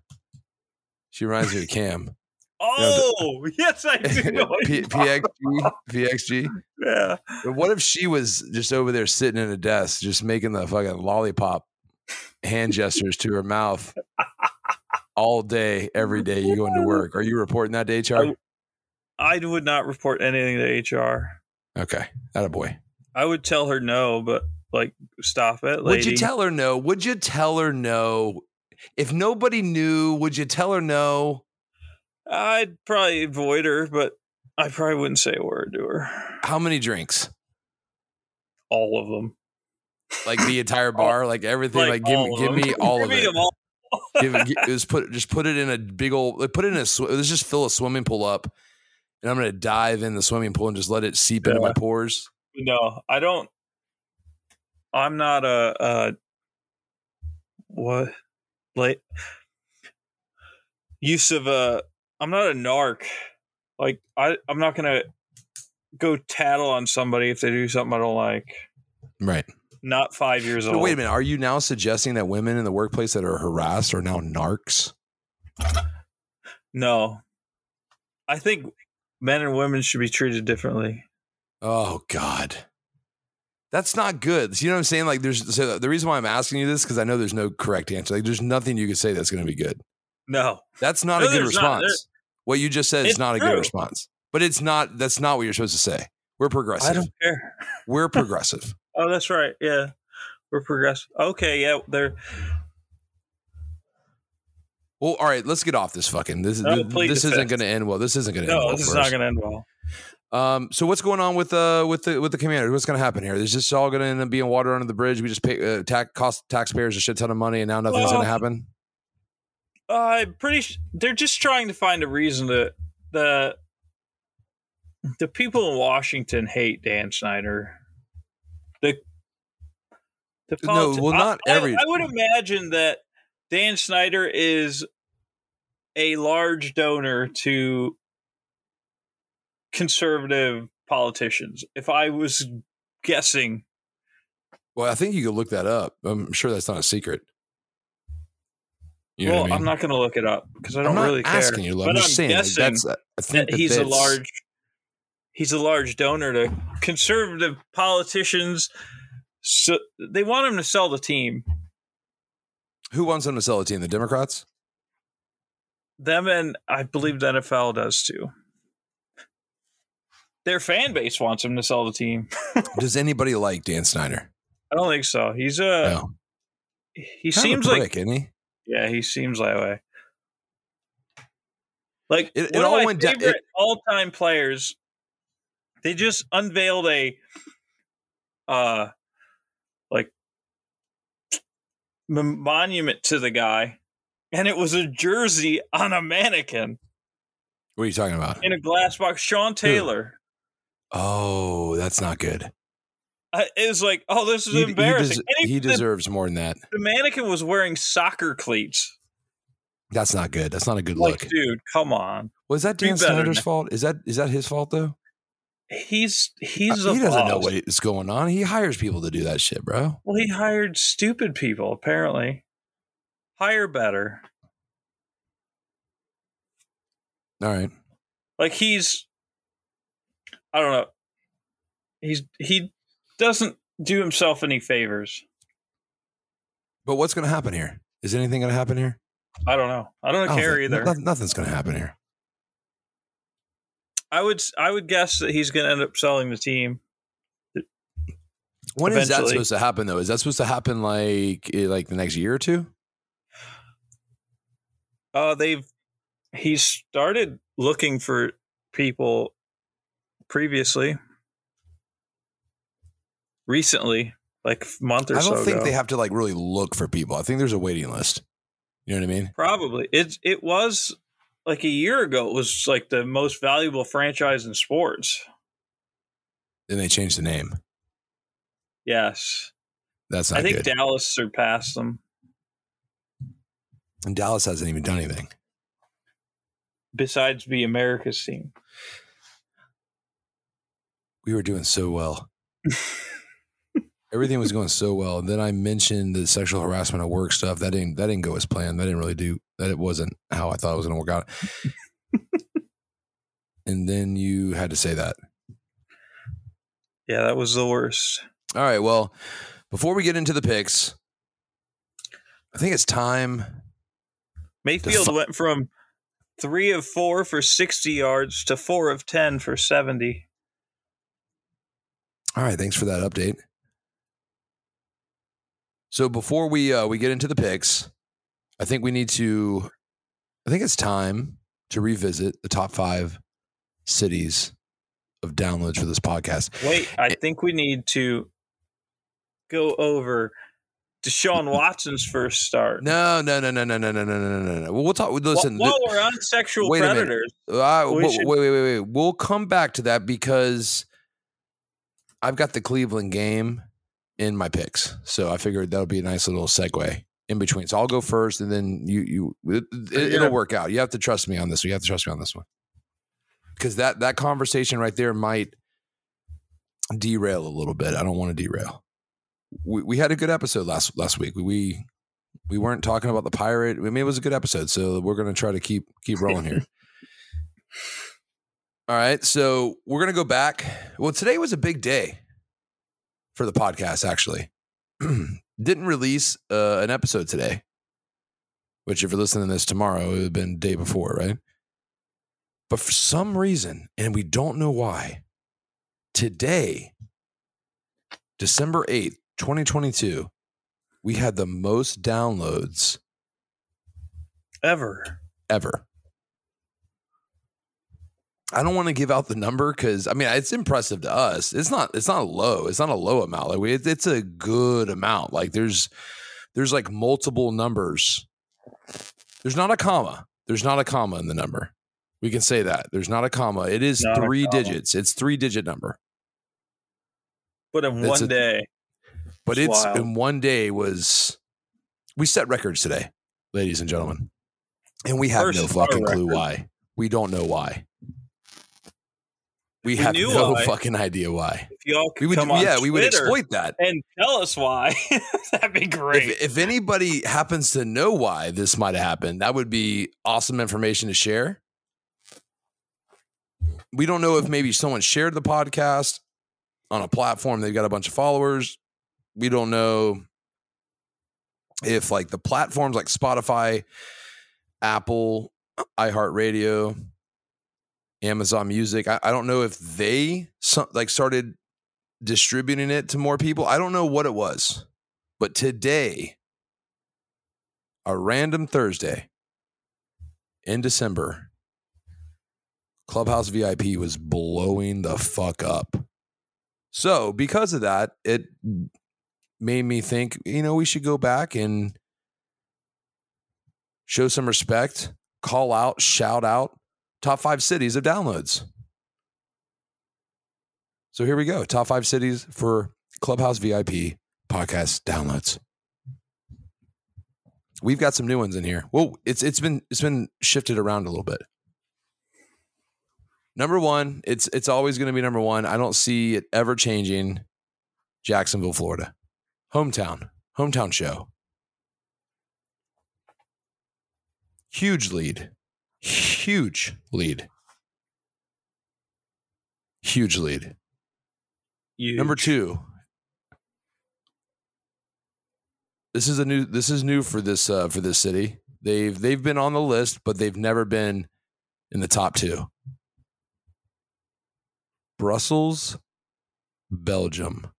She reminds me of Cam. Oh, you know, the, yes, I do. Know P, PXG, PXG. Yeah. But what if she was just over there sitting at a desk, just making the fucking lollipop hand gestures to her mouth all day, every day you go into work? Are you reporting that to H R? I, I would not report anything to H R. Okay. Attaboy. I would tell her no, but like, stop it, lady. Would you tell her no? Would you tell her no? If nobody knew, would you tell her no? I'd probably avoid her, but I probably wouldn't say a word to her. How many drinks? All of them. Like the entire bar, like everything, like, like give me, give me all of it. All. give, give, just put, just put it in a big old, like put it in a. Let's just fill a swimming pool up, and I'm gonna dive in the swimming pool and just let it seep yeah. into my pores. No, I don't. I'm not a, a what, like use of a. I'm not a narc. Like I, I'm not gonna go tattle on somebody if they do something I don't like. Right. Not five years no, old. Wait a minute. Are you now suggesting that women in the workplace that are harassed are now narcs? No. I think men and women should be treated differently. Oh, God. That's not good. You know what I'm saying? Like, there's so the reason why I'm asking you this, because I know there's no correct answer. Like, there's nothing you could say that's going to be good. No. That's not no, a good response. Not, what you just said is not true. A good response. But it's not. That's not what you're supposed to say. We're progressive. I don't care. We're progressive. Oh, that's right. Yeah. We're progressive. Okay. Yeah. They're. Well, all right. Let's get off this fucking. This, no, this, this isn't going to end well. This isn't going to no, end well. No, this is not going to end well. Um, so what's going on with, uh, with the with the Commanders? What's going to happen here? Is this all going to end up being water under the bridge? We just pay uh, tax, cost taxpayers a shit ton of money and now nothing's well, going to happen? I'm pretty sure they're just trying to find a reason to. The, the people in Washington hate Dan Snyder. The, the politi- no, well, not I, every. I, I would imagine that Dan Snyder is a large donor to conservative politicians. If I was guessing, well, I think you could look that up. I'm sure that's not a secret. You know well, I mean? I'm not going to look it up because I don't I'm not really care. Asking you, love. But I'm just saying, guessing like, that's, I think that, that he's that's, a large he's a large donor to conservative politicians. So they want him to sell the team. Who wants him to sell the team? The Democrats? Them, and I believe the N F L does too. Their fan base wants him to sell the team. Does anybody like Dan Snyder? I don't think so. He's a no. he kind seems of a prick, like isn't he? Yeah, he seems that way. Like it, it one all of my went favorite down, it, all-time players, they just unveiled a uh like m- monument to the guy, and it was a jersey on a mannequin. What are you talking about? In a glass box. Sean Taylor. Who? Oh, that's not good. I, it was like, oh, this is he, embarrassing. He, des- he deserves the, more than that. The mannequin was wearing soccer cleats. That's not good. That's not a good like, look. Dude, come on. Was that Dan Be Snyder's fault? Is that is that his fault, though? He's he's uh, a He doesn't boss. know what is going on. He hires people to do that shit, bro. Well, he hired stupid people, apparently. Hire better. All right. Like he's, I don't know. He's, he doesn't do himself any favors. But what's going to happen here? Is anything going to happen here? I don't know. I don't, I don't care think, either. No, nothing's going to happen here. I would, I would guess that he's going to end up selling the team. When eventually. Is that supposed to happen though? Is that supposed to happen like, like the next year or two? Uh, they've, He started looking for people previously, recently, like a month or so ago. I don't think ago. they have to like really look for people. I think there's a waiting list. You know what I mean? Probably. It, it was like a year ago. It was like the most valuable franchise in sports. Then they changed the name. Yes. That's not good. I think good. Dallas surpassed them. And Dallas hasn't even done anything. Besides be America's team. We were doing so well. Everything was going so well. And then I mentioned the sexual harassment at work stuff. That didn't that didn't go as planned. That didn't really do that. It wasn't how I thought it was going to work out. And then you had to say that. Yeah, that was the worst. All right. Well, before we get into the picks, I think it's time. Mayfield fi- went from Three of four for sixty yards to four of ten for seventy. All right, thanks for that update. So before we uh, we get into the picks, I think we need to. I think it's time to revisit the top five cities of downloads for this podcast. Wait, I think we need to go over Deshaun Watson's first start. No, no, no, no, no, no, no, no, no, no, no. We'll talk. Listen, while we're on sexual wait predators, uh, we wait, should... wait, wait, wait, wait. We'll come back to that because I've got the Cleveland game in my picks, so I figured that'll be a nice little segue in between. So I'll go first, and then you, you, it, it, it'll work out. You have to trust me on this. You have to trust me on this one because that that conversation right there might derail a little bit. I don't want to derail. We we had a good episode last last week. We, we we weren't talking about the pirate. I mean, it was a good episode, so we're gonna try to keep keep rolling here. All right, so we're gonna go back. Well, today was a big day for the podcast. Actually, didn't release uh, an episode today, which if you're listening to this tomorrow, it would have been the day before, right? But for some reason, and we don't know why, today, December eighth. twenty twenty-two, we had the most downloads ever. Ever. I don't want to give out the number because I mean it's impressive to us. It's not. It's not low. It's not a low amount. Like we, it, it's a good amount. Like there's, there's like multiple numbers. There's not a comma. There's not a comma in the number. We can say that. There's not a comma. It is not three digits. It's three digit number. But in it's one a, day. But it's wild. In one day was we set records today, ladies and gentlemen, and we have First no fucking record. clue why. We don't know why. We, we have no why. fucking idea why. If y'all could we would, come on yeah, Twitter we would exploit that and tell us why. That'd be great. If, if anybody happens to know why this might have happened, that would be awesome information to share. we don't know if maybe someone shared the podcast on a platform. They've got a bunch of followers. We don't know if like the platforms like Spotify, Apple, iHeartRadio, Amazon Music. I, I don't know if they some, like started distributing it to more people. I don't know what it was, but today, a random Thursday in December, Clubhouse V I P was blowing the fuck up. So because of that, it made me think, you know, we should go back and show some respect, call out, shout out top five cities of downloads. So here we go. Top five cities for Clubhouse V I P podcast downloads. We've got some new ones in here. Well, it's it's been it's been shifted around a little bit. Number one, it's it's always going to be number one. I don't see it ever changing. Jacksonville, Florida. Hometown. Hometown show. Huge lead. Huge lead. Huge lead. Huge. Number two. This is a new. This is new for this uh, for this city. They've they've been on the list, but they've never been in the top two. Brussels, Belgium.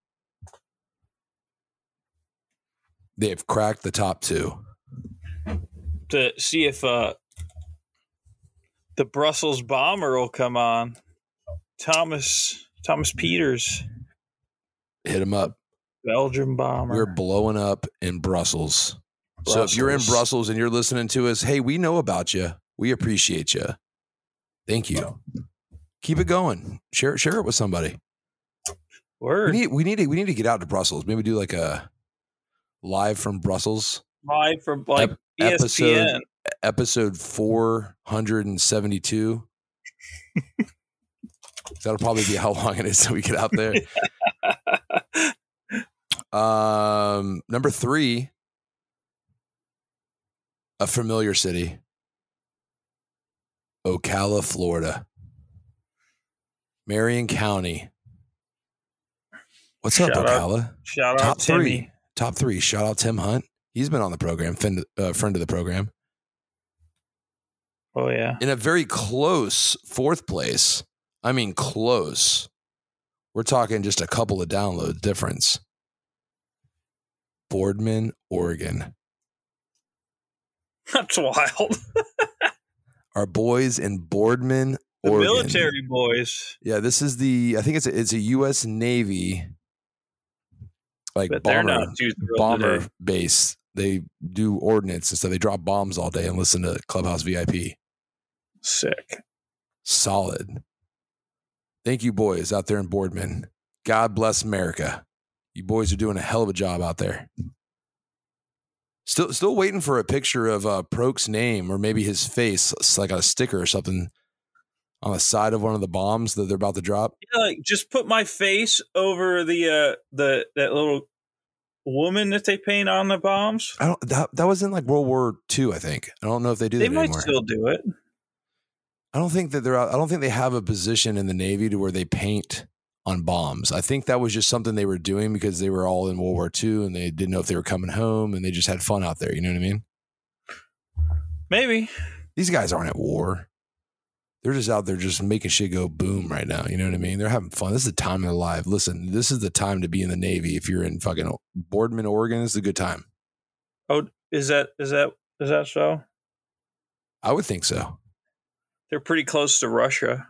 They have cracked the top two. To see if uh, the Brussels bomber will come on. Thomas Thomas Peters. Hit him up. Belgium bomber. We're blowing up in Brussels. Brussels. So if you're in Brussels and you're listening to us, hey, we know about you. We appreciate you. Thank you. Keep it going. Share share it with somebody. Word. We need we need to, we need to get out to Brussels. Maybe do like a live from Brussels. Live from like E S P N. Episode, episode four hundred seventy-two. That'll probably be how long it is till we get out there. Um, number three, a familiar city, Ocala, Florida, Marion County. What's up, Ocala? Shout out to Timmy. Top three. Shout out Tim Hunt. He's been on the program, friend, uh, friend of the program. Oh yeah. In a very close fourth place. I mean, close. We're talking just a couple of download difference. Boardman, Oregon. That's wild. Our boys in Boardman, the Oregon. Military boys. Yeah, this is the. I think it's a, it's a U S Navy like but bomber bomber today. Base. They do ordnance and so they drop bombs all day and listen to Clubhouse V I P. Sick, solid. Thank you, boys out there in Boardman. God bless America. You boys are doing a hell of a job out there. Still, still waiting for a picture of uh, Prok's name or maybe his face, like a sticker or something, on the side of one of the bombs that they're about to drop. Yeah, like just put my face over the uh, the that little woman that they paint on the bombs. I don't. That that was in like World War Two, I think. I don't know if they do. They that might anymore. Still do it. I don't think that they're. I don't think they have a position in the Navy to where they paint on bombs. I think that was just something they were doing because they were all in World War Two and they didn't know if they were coming home and they just had fun out there. You know what I mean? Maybe. These guys aren't at war. They're just out there just making shit go boom right now. You know what I mean? They're having fun. This is the time of their life. Listen, this is the time to be in the Navy. If you're in fucking Boardman, Oregon, it's a good time. Oh, is that, is that, is that so? I would think so. They're pretty close to Russia.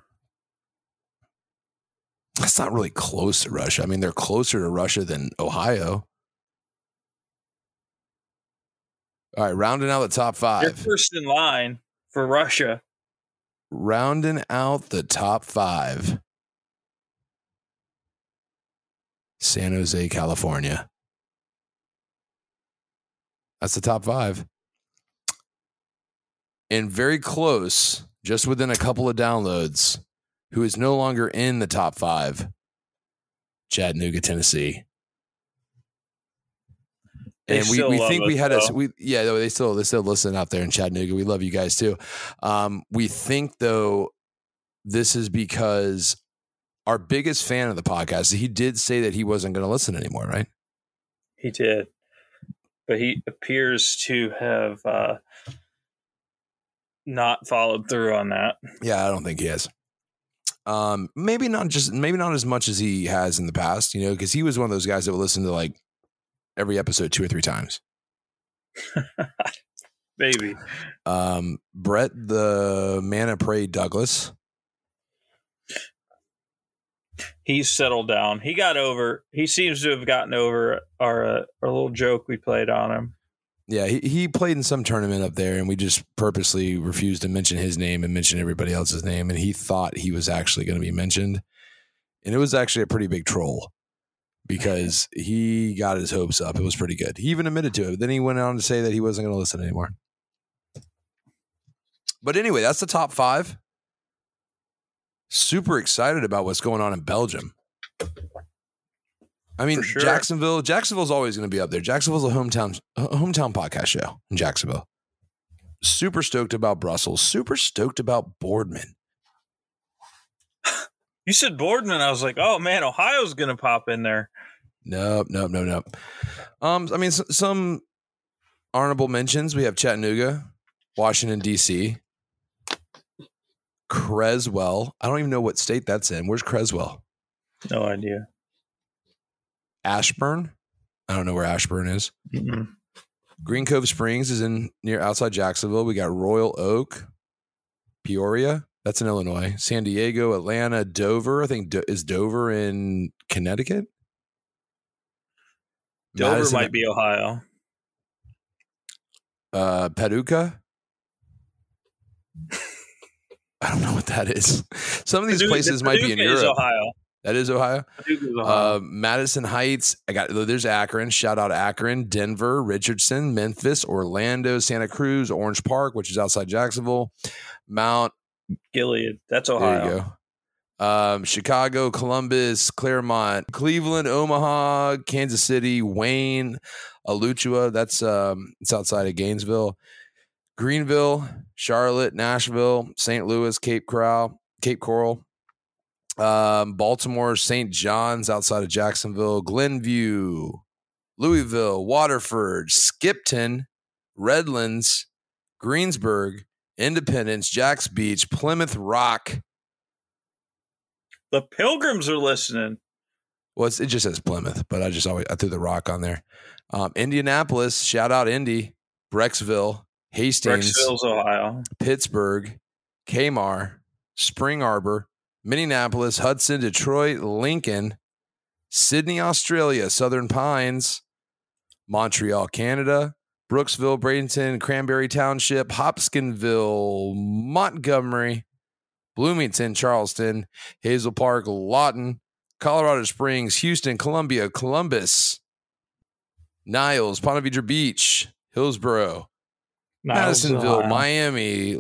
That's not really close to Russia. I mean, they're closer to Russia than Ohio. All right, rounding out the top five. They're first in line for Russia. Rounding out the top five. San Jose, California. That's the top five. And very close, just within a couple of downloads, who is no longer in the top five, Chattanooga, Tennessee. And we, we think we had a, we, yeah, they still, they still listen out there in Chattanooga. We love you guys too. Um, we think though, this is because our biggest fan of the podcast, he did say that he wasn't going to listen anymore, right? He did. But he appears to have uh, not followed through on that. Yeah, I don't think he has. Um, maybe not just maybe not as much as he has in the past, you know, because he was one of those guys that would listen to like every episode two or three times. Maybe. Um, Brett, the man of prey, Douglas. He's settled down. He got over. He seems to have gotten over our uh, our little joke we played on him. Yeah, he, he played in some tournament up there, and we just purposely refused to mention his name and mention everybody else's name. And he thought he was actually going to be mentioned, and it was actually a pretty big troll because he got his hopes up. It was pretty good. He even admitted to it. Then he went on to say that he wasn't going to listen anymore. But anyway, that's the top five. Super excited about what's going on in Belgium. I mean, sure. Jacksonville. Jacksonville's always going to be up there. Jacksonville's a hometown hometown podcast show in Jacksonville. Super stoked about Brussels. Super stoked about Boardman. You said Boardman. I was like, oh man, Ohio's going to pop in there. Nope, nope, nope, nope. Um, I mean, some honorable mentions. We have Chattanooga, Washington D C. Creswell. I don't even know what state that's in. Where's Creswell? No idea. Ashburn. I don't know where Ashburn is. Mm-hmm. Green Cove Springs is in near outside Jacksonville. We got Royal Oak, Peoria. That's in Illinois. San Diego, Atlanta, Dover. I think Do- is Dover in Connecticut. Dover Madison, might be Ohio. Uh, Paducah. I don't know what that is. Some of these Paducah, places might Paducah be in Europe. Is Ohio. That is Ohio. Is Ohio. Uh, Madison Heights. I got there's Akron. Shout out Akron, Denver, Richardson, Memphis, Orlando, Santa Cruz, Orange Park, which is outside Jacksonville, Mount Gilead. That's Ohio. There you go. Um, Chicago, Columbus, Claremont, Cleveland, Omaha, Kansas City, Wayne, Alachua. That's um, it's outside of Gainesville. Greenville, Charlotte, Nashville, Saint Louis, Cape Coral, Cape Coral, um, Baltimore, Saint John's outside of Jacksonville, Glenview, Louisville, Waterford, Skipton, Redlands, Greensburg, Independence, Jacks Beach, Plymouth Rock. The Pilgrims are listening. Well, it's, it just says Plymouth, but I just always I threw the rock on there. Um, Indianapolis, shout out Indy, Brecksville. Hastings, Ohio. Pittsburgh, Kamar, Spring Arbor, Minneapolis, Hudson, Detroit, Lincoln, Sydney, Australia, Southern Pines, Montreal, Canada, Brooksville, Bradenton, Cranberry Township, Hopkinsville, Montgomery, Bloomington, Charleston, Hazel Park, Lawton, Colorado Springs, Houston, Columbia, Columbus, Niles, Ponte Vedra Beach, Hillsborough, Madisonville, Miami.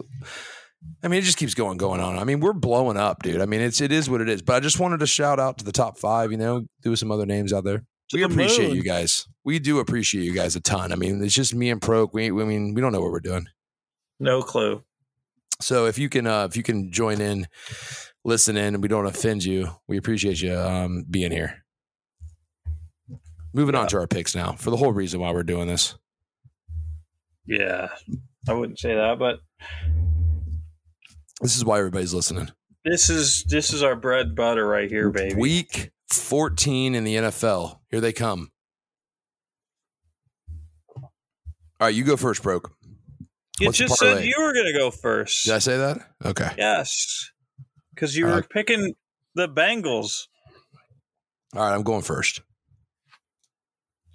I mean, it just keeps going, going on. I mean, we're blowing up, dude. I mean, it's it is what it is. But I just wanted to shout out to the top five. You know, do some other names out there. We appreciate you guys. We do appreciate you guys a ton. I mean, it's just me and Pro-K. We, we I mean, we don't know what we're doing. No clue. So if you can, uh, if you can join in, listen in, and we don't offend you, we appreciate you um, being here. Moving yeah. on to our picks now for the whole reason why we're doing this. Yeah, I wouldn't say that, but this is why everybody's listening. This is this is our bread and butter right here, baby. Week fourteen in the N F L. Here they come. All right, you go first, Broke. You What's just said you were going to go first. Did I say that? Okay. Yes, because you All were right. picking the Bengals. All right, I'm going first.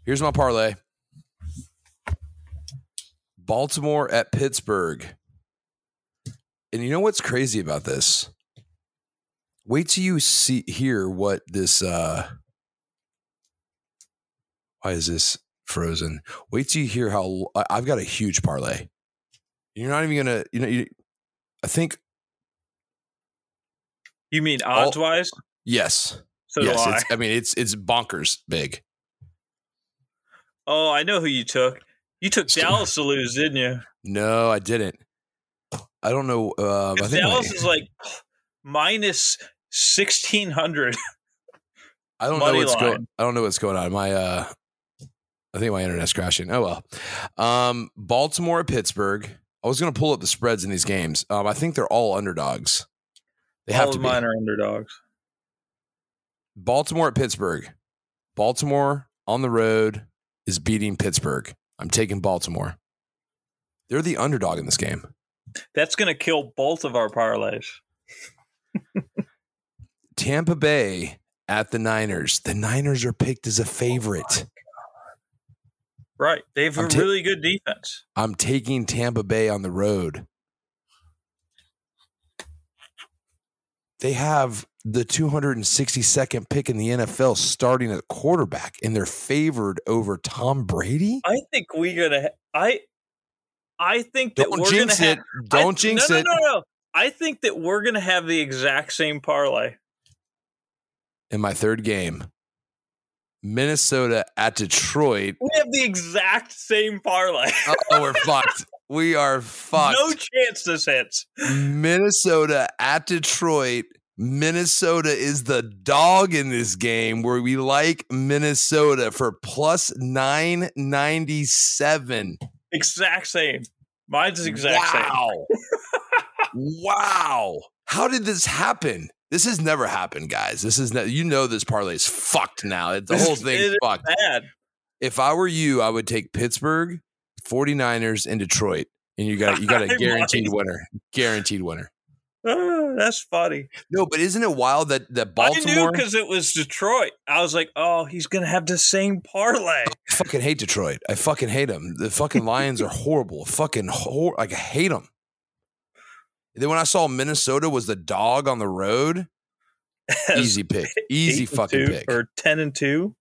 Here's my parlay. Baltimore at Pittsburgh. And you know what's crazy about this? Wait till you see hear what this uh why is this frozen? Wait till you hear how I've got a huge parlay. You're not even gonna you know you I think You mean odds all, wise? Yes. So yes, do I. It's, I mean it's it's bonkers big. Oh, I know who you took. You took Dallas to lose, didn't you? No, I didn't. I don't know. Uh, I think Dallas my, is like minus sixteen hundred. I don't know what's going. I don't know what's going on. My, uh, I think my internet's crashing. Oh well. Um, Baltimore, Pittsburgh. I was going to pull up the spreads in these games. Um, I think they're all underdogs. They all have to be. Mine are underdogs. Baltimore at Pittsburgh. Baltimore on the road is beating Pittsburgh. I'm taking Baltimore. They're the underdog in this game. That's going to kill both of our parlays. Tampa Bay at the Niners. The Niners are picked as a favorite. Oh, right. They have I'm a ta- really good defense. I'm taking Tampa Bay on the road. They have the two hundred sixty-second pick in the N F L starting at quarterback, and they're favored over Tom Brady. I think we're going to ha- – I I think that Don't we're going to have – Don't th- jinx no, it. No, no, no. I think that we're going to have the exact same parlay. In my third game, Minnesota at Detroit. We have the exact same parlay. Oh, we're fucked. We are fucked. No chance this hits. Minnesota at Detroit. Minnesota is the dog in this game, where we like Minnesota for plus nine ninety-seven. Exact same. Mine's exact wow. same. Wow. How did this happen? This has never happened, guys. This is not, you know, this parlay is fucked now. It, the this, whole thing is fucked. Bad. If I were you, I would take Pittsburgh, forty-niners, and Detroit. And you got you got a guaranteed winner. Guaranteed winner. Oh, that's funny. No, but isn't it wild that, that Baltimore? I knew because it was Detroit. I was like, oh, he's going to have the same parlay. I fucking hate Detroit. I fucking hate them. The fucking Lions are horrible. Fucking hor- I hate them. Then when I saw Minnesota was the dog on the road, easy pick, easy fucking pick. Or ten and two,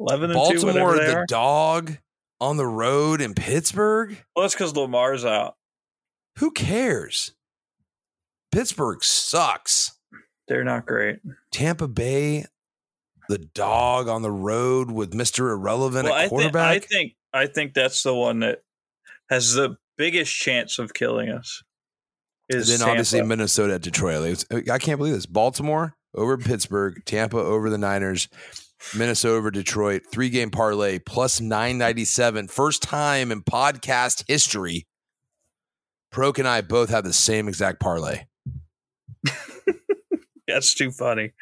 eleven and two, whatever they are. Baltimore, the dog on the road in Pittsburgh? Well, that's because Lamar's out. Who cares? Pittsburgh sucks. They're not great. Tampa Bay, the dog on the road with Mister Irrelevant at quarterback? I think, I think that's the one that has the biggest chance of killing us. And then Tampa. Obviously Minnesota at Detroit. I can't believe this. Baltimore over Pittsburgh, Tampa over the Niners, Minnesota over Detroit, three-game parlay, plus nine ninety-seven. First time in podcast history, Pro-K and I both have the same exact parlay. That's too funny.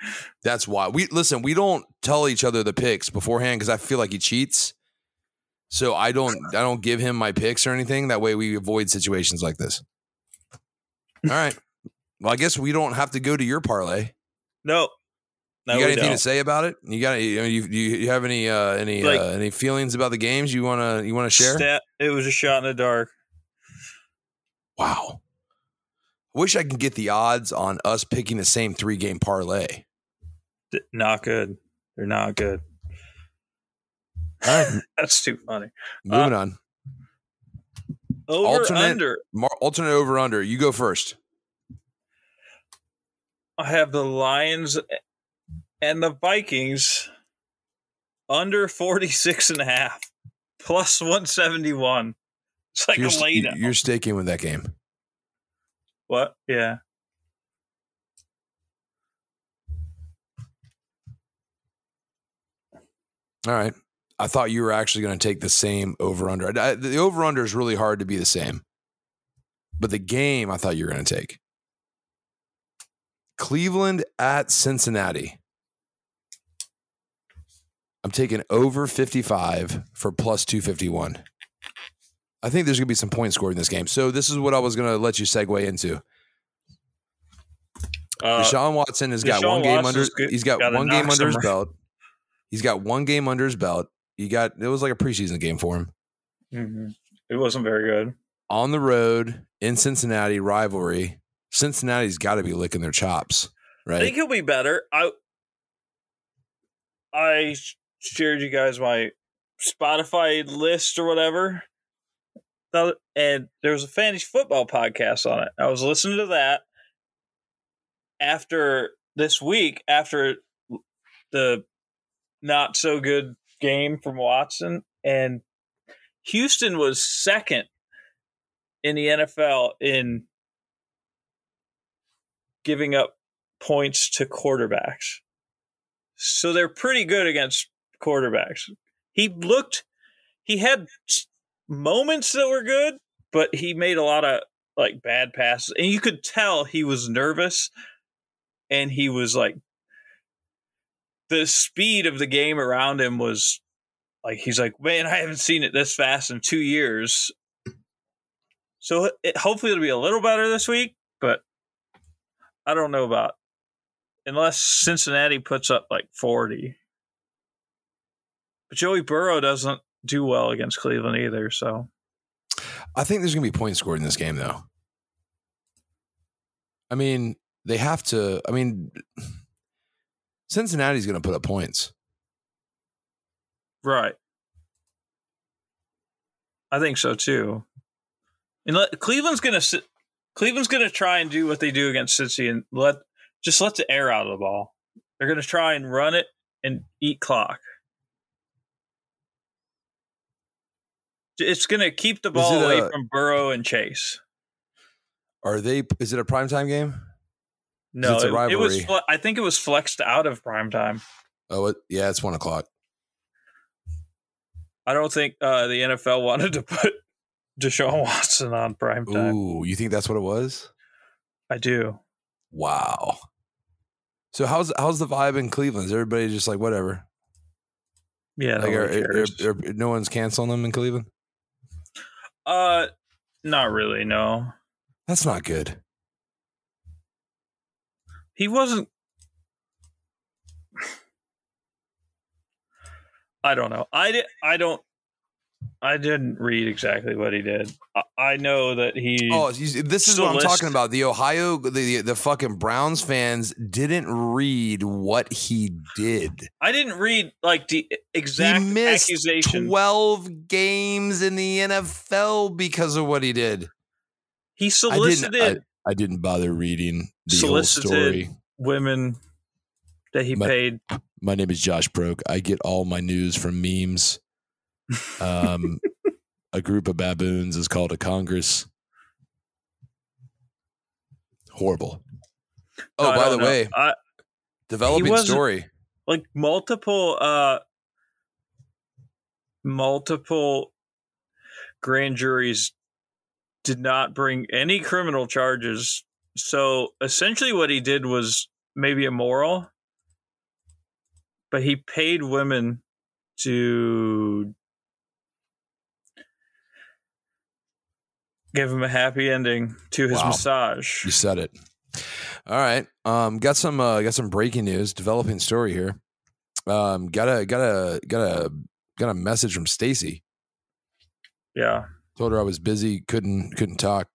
That's why. we Listen, we don't tell each other the picks beforehand because I feel like he cheats. So I don't. I don't give him my picks or anything. That way we avoid situations like this. All right. Well, I guess we don't have to go to your parlay. No. no you got anything don't. to say about it? You got you you, you have any uh, any like, uh, any feelings about the games you wanna you wanna share? Stat, it was a shot in the dark. Wow. I wish I could get the odds on us picking the same three game parlay. Not good. They're not good. All right. That's too funny. Moving uh, on. Over alternate, under. Alternate over under. You go first. I have the Lions and the Vikings under forty-six and a half, plus one seventy-one. It's like you're, a lay down. You're staking with that game. What? Yeah. All right. I thought you were actually going to take the same over-under. I, the over-under is really hard to be the same. But the game I thought you were going to take. Cleveland at Cincinnati. I'm taking over fifty-five for plus two fifty-one. I think there's going to be some points scored in this game. So this is what I was going to let you segue into. Uh, Deshaun Watson has Deshaun got one game Watson's under. Good. He's got, got one game under his belt. He's got one game under his belt. You got it was like a preseason game for him. Mm-hmm. It wasn't very good. On the road in Cincinnati, rivalry. Cincinnati's got to be licking their chops, right? I think he'll be better. I I shared you guys my Spotify list or whatever, and there was a fantasy football podcast on it. I was listening to that after this week after the not so good game from Watson, and Houston was second in the N F L in giving up points to quarterbacks. So they're pretty good against quarterbacks. He looked, he had moments that were good, but he made a lot of like bad passes. And you could tell he was nervous, and he was like, the speed of the game around him was like, he's like, man, I haven't seen it this fast in two years. So it, hopefully it'll be a little better this week, but I don't know about unless Cincinnati puts up like forty. But Joey Burrow doesn't do well against Cleveland either. So I think there's going to be points scored in this game, though. I mean, they have to. I mean, Cincinnati's going to put up points. Right. I think so, too. And let, Cleveland's going to Cleveland's going to try and do what they do against Cincy and let just let the air out of the ball. They're going to try and run it and eat clock. It's going to keep the ball away a, from Burrow and Chase. Are they? Is it a primetime game? No, it's a rivalry. It was, I think it was flexed out of primetime. Oh, it, yeah, it's one o'clock. I don't think uh, the N F L wanted to put Deshaun Watson on primetime. Ooh, you think that's what it was? I do. Wow. So how's how's the vibe in Cleveland? Is everybody just like whatever? Yeah, like, are, are, are, are, no one's canceling them in Cleveland. Uh, not really. No, that's not good. He wasn't. I don't know. I did. I don't. I didn't read exactly what he did. I, I know that he. Oh, this is what I'm talking about. The Ohio, the, the the fucking Browns fans didn't read what he did. I didn't read like the exact he missed accusation. twelve games in the N F L because of what he did. He solicited. I didn't, I, I didn't bother reading the solicited whole story. Women that he my, paid. My name is Josh Broke. I get all my news from memes. um, a group of baboons is called a Congress. Horrible. Oh, no, by the know. way, I, developing story. Like multiple, uh, multiple grand juries did not bring any criminal charges. So essentially, what he did was maybe immoral, but he paid women to give him a happy ending to his wow. massage. You said it. All right. Um, got some uh, got some breaking news, developing story here. Um, got a got a got a got a message from Stacy. Yeah. Told her I was busy, couldn't couldn't talk,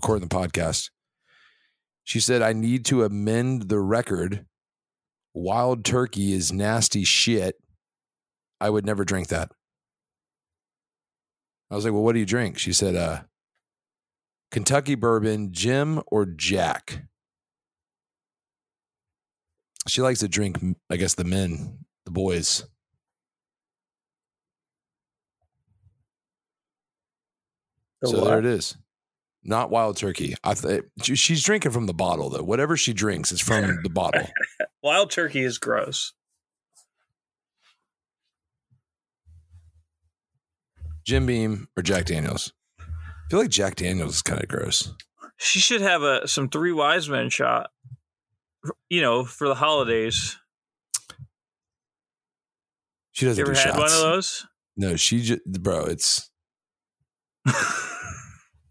recording the podcast. She said I need to amend the record. Wild turkey is nasty shit. I would never drink that. I was like, well, what do you drink? She said, uh, Kentucky bourbon, Jim or Jack. She likes to drink, I guess, the men, the boys. The so what? There it is. Not wild turkey. I th- She's drinking from the bottle, though. Whatever she drinks is from the bottle. Wild turkey is gross. Jim Beam or Jack Daniels. I feel like Jack Daniels is kind of gross. She should have a some Three Wise Men shot, you know, for the holidays. She doesn't. You ever do had shots. One of those? No, she just, bro, it's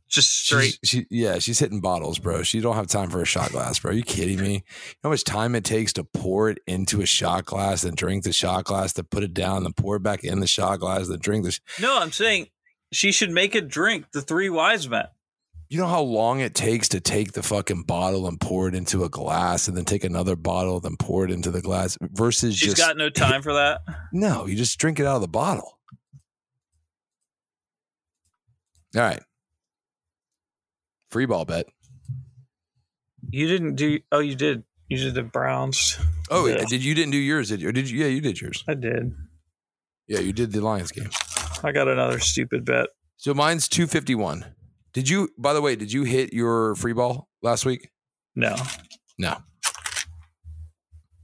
just straight. She, yeah, she's hitting bottles, bro. She don't have time for a shot glass, bro. Are you kidding me? You know how much time it takes to pour it into a shot glass, then drink the shot glass, to put it down, then pour it back in the shot glass, then drink the. Sh- no, I'm saying she should make a drink. The Three Wise Men. You know how long it takes to take the fucking bottle and pour it into a glass, and then take another bottle, then pour it into the glass. Versus, she's just got no time it, for that. No, you just drink it out of the bottle. All right. Free ball bet. You didn't do. Oh, you did. You did the Browns. Oh, yeah. Did you didn't do yours? Did you? Or did you? Yeah, you did yours. I did. Yeah, you did the Lions game. I got another stupid bet. So mine's two fifty-one. Did you? By the way, did you hit your free ball last week? No. No.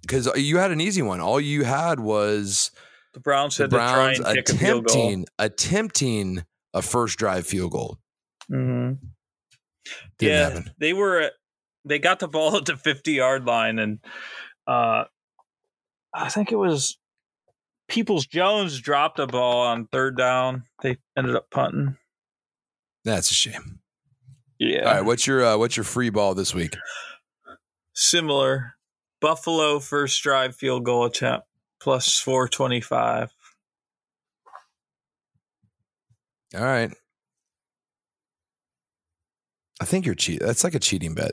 Because you had an easy one. All you had was the Browns, the had Browns to try and kick a field goal. Attempting a first drive field goal. Mm-hmm. Didn't yeah, happen. They were they got the ball at the fifty-yard line, and uh, I think it was Peoples-Jones dropped the ball on third down. They ended up punting. That's a shame. Yeah. All right. What's your uh, what's your free ball this week? Similar. Buffalo first drive field goal attempt plus four twenty-five. All right. I think you're cheating. That's like a cheating bet.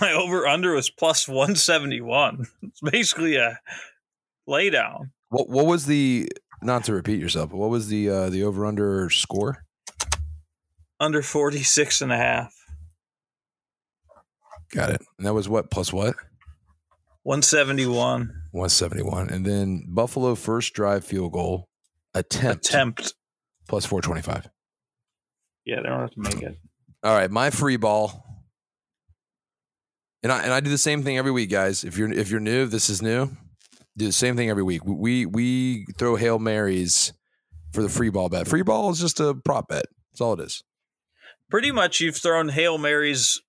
My over under was plus one seventy-one. It's basically a lay down. What what was the, not to repeat yourself, but what was the uh, the over under score? Under forty-six and a half. Got it. And that was what? Plus what? one seventy-one. one seventy-one. And then Buffalo first drive field goal attempt. Attempt. Plus four twenty-five. Yeah, they don't have to make it. All right. My free ball. And I and I do the same thing every week, guys. If you're if you're new, this is new. Do the same thing every week. We we throw Hail Marys for the free ball bet. Free ball is just a prop bet. That's all it is. Pretty much you've thrown Hail Marys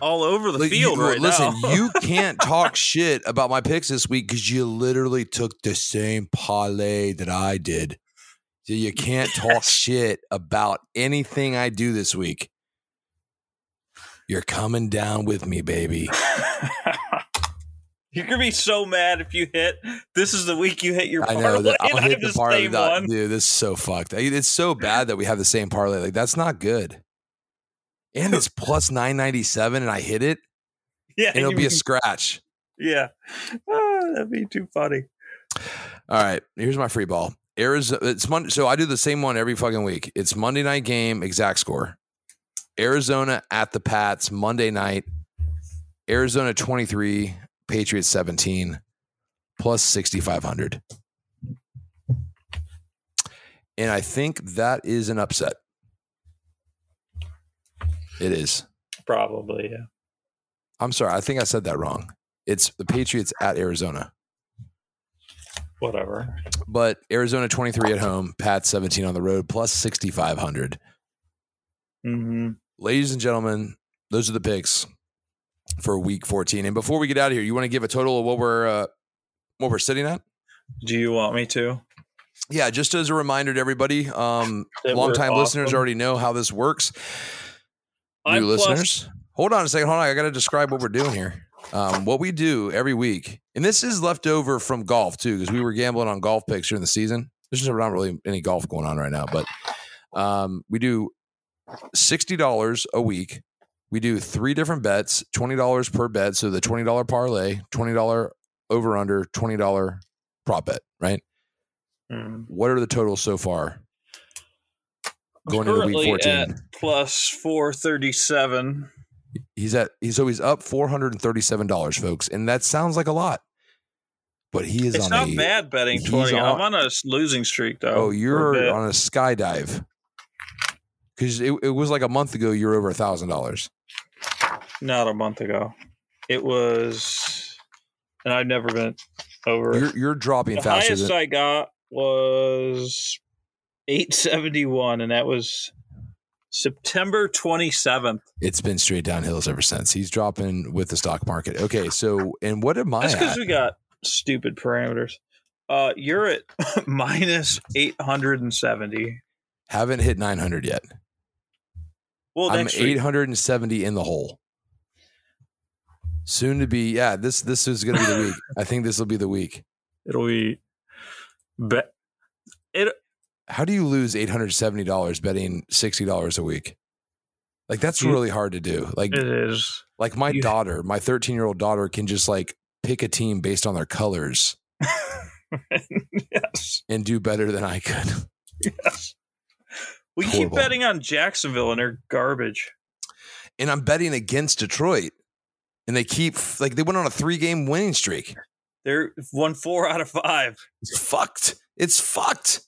all over the field right now. Listen, you can't talk shit about my picks this week because you literally took the same parlay that I did. So you can't talk shit about anything I do this week. You're coming down with me, baby. You're going to be so mad if you hit. This is the week you hit your parlay. I know that I'll hit the parlay. Dude, this is so fucked. It's so bad that we have the same parlay. Like, that's not good. And it's plus nine ninety-seven, and I hit it. Yeah, and it'll be a scratch. Yeah, oh, that'd be too funny. All right, here's my free ball. Arizona. It's Monday, so I do the same one every fucking week. It's Monday night game, exact score. Arizona at the Pats Monday night. Arizona twenty-three, Patriots seventeen, plus sixty-five hundred. And I think that is an upset. It is. Probably, yeah. I'm sorry. I think I said that wrong. It's the Patriots at Arizona. Whatever. But Arizona twenty-three at home, Pats seventeen on the road, plus sixty-five hundred. Mm-hmm. Ladies and gentlemen, those are the picks for week fourteen. And before we get out of here, you want to give a total of what we're, uh, what we're sitting at? Do you want me to? Yeah, just as a reminder to everybody, um, longtime awesome. listeners already know how this works. New listeners, plus. Hold on a second. Hold on. I got to describe what we're doing here. Um, what we do every week, and this is left over from golf too, because we were gambling on golf picks during the season. There's just not really any golf going on right now, but um, we do sixty dollars a week. We do three different bets, twenty dollars per bet. So the twenty dollars parlay, twenty dollars over under, twenty dollars prop bet, right? Mm. What are the totals so far? Going into week fourteen, at plus four thirty-seven. He's at he's so he's up four hundred and thirty-seven dollars, folks, and that sounds like a lot, but he is. It's on not a, bad betting twenty. On, I'm on a losing streak though. Oh, you're a on a skydive because it, it was like a month ago. You're over a thousand dollars. Not a month ago. It was, and I've never been over. You're, you're dropping the faster. The highest than, I got was eight seventy-one, and that was September twenty-seventh. It's been straight downhills ever since. He's dropping with the stock market. Okay, so and what am I? That's because we got stupid parameters. Uh, you're at minus eight hundred seventy. Haven't hit nine hundred yet. Well, I'm eight hundred seventy in the hole. Soon to be, yeah. This this is going to be the week. I think this will be the week. It'll be, but it. How do you lose eight hundred seventy dollars betting sixty dollars a week? Like, that's really hard to do. Like, it is. Like, my you, daughter, my thirteen-year-old daughter can just, like, pick a team based on their colors. Yes. And do better than I could. Yes. We Horrible. Keep betting on Jacksonville, and they're garbage. And I'm betting against Detroit. And they keep, like, they went on a three-game winning streak. They're won four out of five. It's fucked. It's fucked.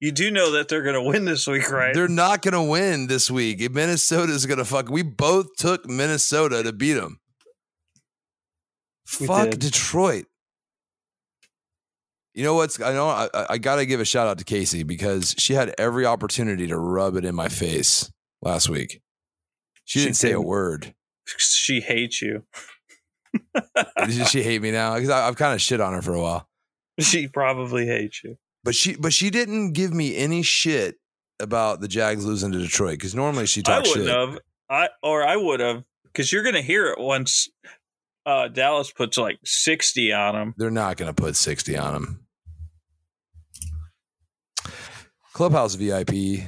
You do know that they're going to win this week, right? They're not going to win this week. Minnesota is going to fuck. We both took Minnesota to beat them. We fuck did. Detroit. You know what's? I know I, I got to give a shout out to Casey because she had every opportunity to rub it in my face last week. She, she didn't say didn't. a word. She hates you. Does she hate me now? Because I've kind of shit on her for a while. She probably hates you. But she, but she didn't give me any shit about the Jags losing to Detroit because normally she talks shit. I wouldn't have, I or I would have, because you're gonna hear it once uh, Dallas puts like sixty on them. They're not gonna put sixty on them. Clubhouse V I P,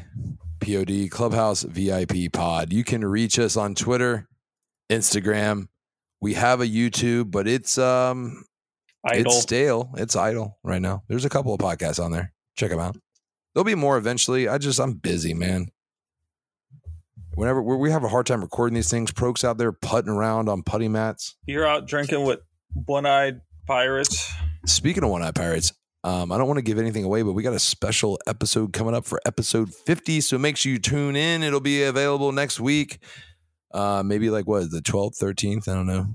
P O D, Clubhouse V I P Pod. You can reach us on Twitter, Instagram. We have a YouTube, but it's um. Idle. It's stale. It's idle right now. There's a couple of podcasts on there. Check them out. There'll be more eventually. I just, I'm busy, man. Whenever we're, we have a hard time recording these things, Proke's out there putting around on putty mats. You're out drinking with one-eyed pirates. Speaking of one-eyed pirates, um, I don't want to give anything away, but we got a special episode coming up for episode fifty. So make sure you tune in. It'll be available next week. Uh, maybe like what, the twelfth, thirteenth? I don't know.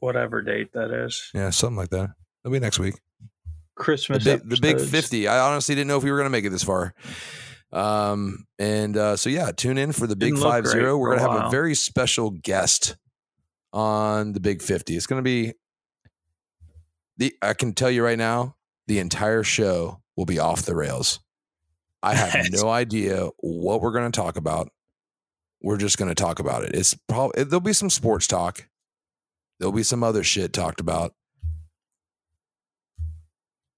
Whatever date that is. Yeah, something like that. It'll be next week. Christmas. The big, the big fifty. I honestly didn't know if we were going to make it this far. Um, and uh, so, yeah, tune in for the Big five zero. We're going to have a very special guest on the Big fifty. It's going to be, the. I can tell you right now, the entire show will be off the rails. I have no idea what we're going to talk about. We're just going to talk about it. It's probably it, there'll be some sports talk. There'll be some other shit talked about.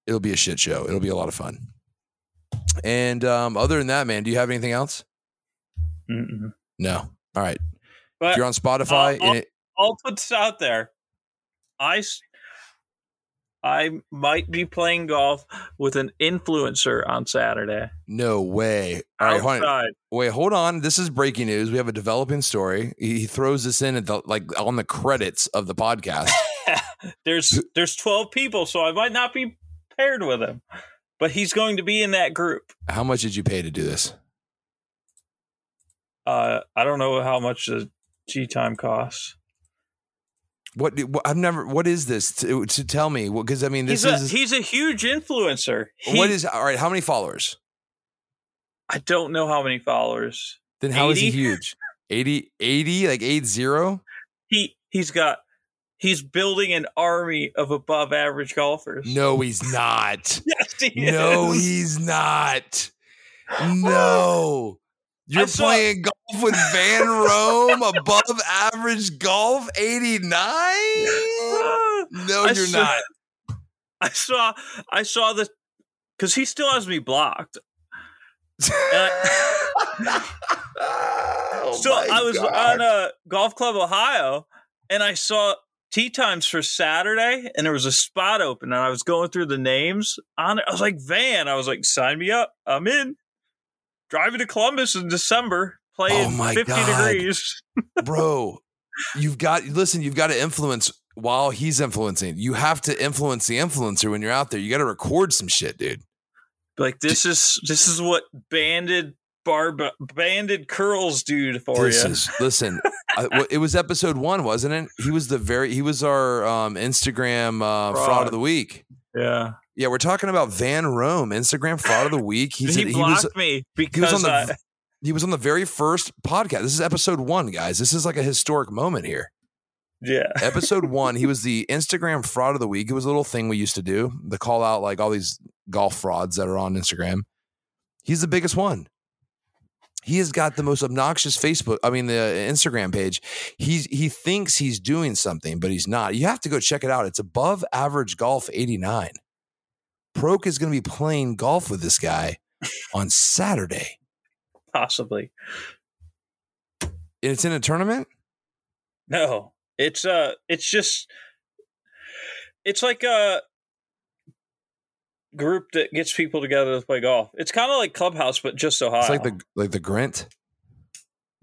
It'll be a shit show. It'll be a lot of fun. And um, other than that, man, do you have anything else? Mm-mm. No. All right. But if you're on Spotify. I'll, I'll, it- I'll put this out there. I, I might be playing golf with an influencer on Saturday. No way. All right, hold on. Wait, hold on. This is breaking news. We have a developing story. He throws this in at the, like on the credits of the podcast. there's there's twelve people, so I might not be paired with him, but he's going to be in that group. How much did you pay to do this? Uh, I don't know how much the G time costs. What I've never. What is this? To, to tell me, because I mean, this he's a, is he's a huge influencer. He, what is all right? How many followers? I don't know how many followers. Then how eighty? Is he huge? eighty, eighty, like eight zero. He he's got he's building an army of above average golfers. No, he's not. Yes, he no, is. he's not. No. You're saw- playing golf with Van Rome, above average golf, eighty-nine? No, I you're saw, not. I saw I saw this because he still has me blocked. I, oh so I was God. on a Golf Club Ohio and I saw tee times for Saturday and there was a spot open and I was going through the names on it. I was like, Van, I was like, sign me up. I'm in. Driving to Columbus in December, playing oh fifty God. degrees. Bro, you've got, listen, you've got to influence while he's influencing. You have to influence the influencer when you're out there. You got to record some shit, dude. Like this is, this is what banded barb, banded curls do for this you. Is, listen, I, it was episode one, wasn't it? He was the very, he was our um, Instagram uh, fraud. fraud of the week. Yeah. Yeah, we're talking about Van Rome, Instagram fraud of the week. He's, he blocked he was, me because he was, on the, I... he was on the very first podcast. This is episode one, guys. This is like a historic moment here. Yeah. Episode one, he was the Instagram fraud of the week. It was a little thing we used to do, the call out like all these golf frauds that are on Instagram. He's the biggest one. He has got the most obnoxious Facebook, I mean, the Instagram page. He's, he thinks he's doing something, but he's not. You have to go check it out. It's above average golf eighty-nine. Pro-K is going to be playing golf with this guy on Saturday. Possibly. It's in a tournament? No. It's uh it's just it's like a group that gets people together to play golf. It's kind of like Clubhouse but just Ohio. It's like the like the Grint?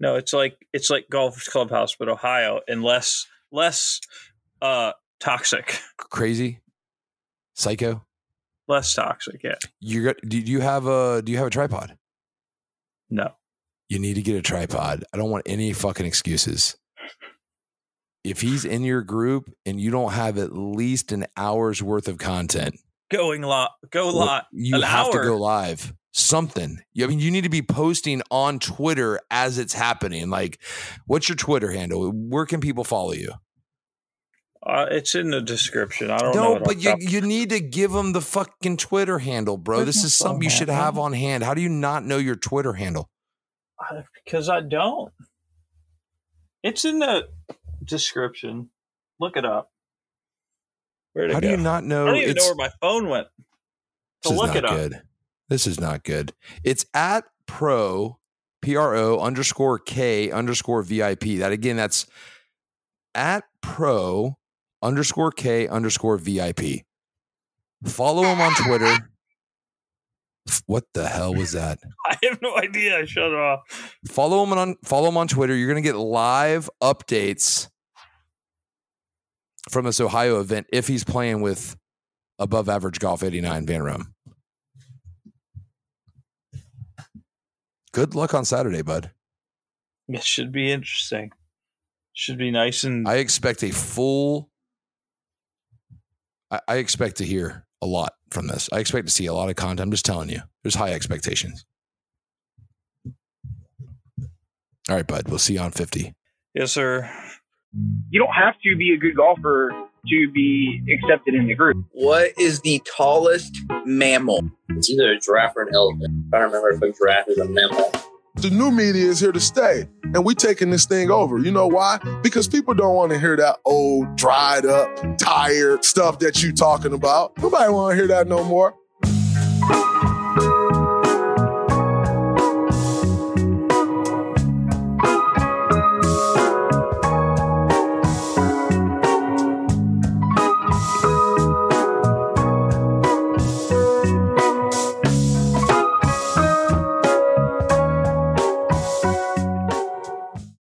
No, it's like it's like Golfers Clubhouse but Ohio and less less uh toxic. Crazy? Psycho? less toxic. Yeah. You got, do you have a, do you have a tripod? No. You need to get a tripod. I don't want any fucking excuses. If he's in your group and you don't have at least an hour's worth of content going lot, go lot, you an have hour. to go live something. I mean, you need to be posting on Twitter as it's happening. Like, what's your Twitter handle? Where can people follow you? Uh, it's in the description. I don't no, know. No, but you, you need to give them the fucking Twitter handle, bro. There's this is something you should have on hand. How do you not know your Twitter handle? Because I don't. It's in the description. Look it up. Where'd it How go? do you not know? I don't even it's, know where my phone went. To this look is not it up. Good. This is not good. It's at pro, P R O underscore K underscore V I P. That again, that's at pro underscore K underscore V I P. Follow him on Twitter. What the hell was that? I have no idea. I shut off. Follow him on follow him on Twitter. You're going to get live updates from this Ohio event if he's playing with above average golf eighty-nine Van Rome. Good luck on Saturday, bud. It should be interesting. Should be nice and I expect a full I, I expect to hear a lot from this. I expect to see a lot of content. I'm just telling you, there's high expectations. All right, bud. We'll see you on fifty. Yes, sir. You don't have to be a good golfer to be accepted in the group. What is the tallest mammal? It's either a giraffe or an elephant. I don't remember if a giraffe is a mammal. The new media is here to stay, and we taking this thing over. You know why? Because people don't want to hear that old, dried up, tired stuff that you talking about. Nobody want to hear that no more.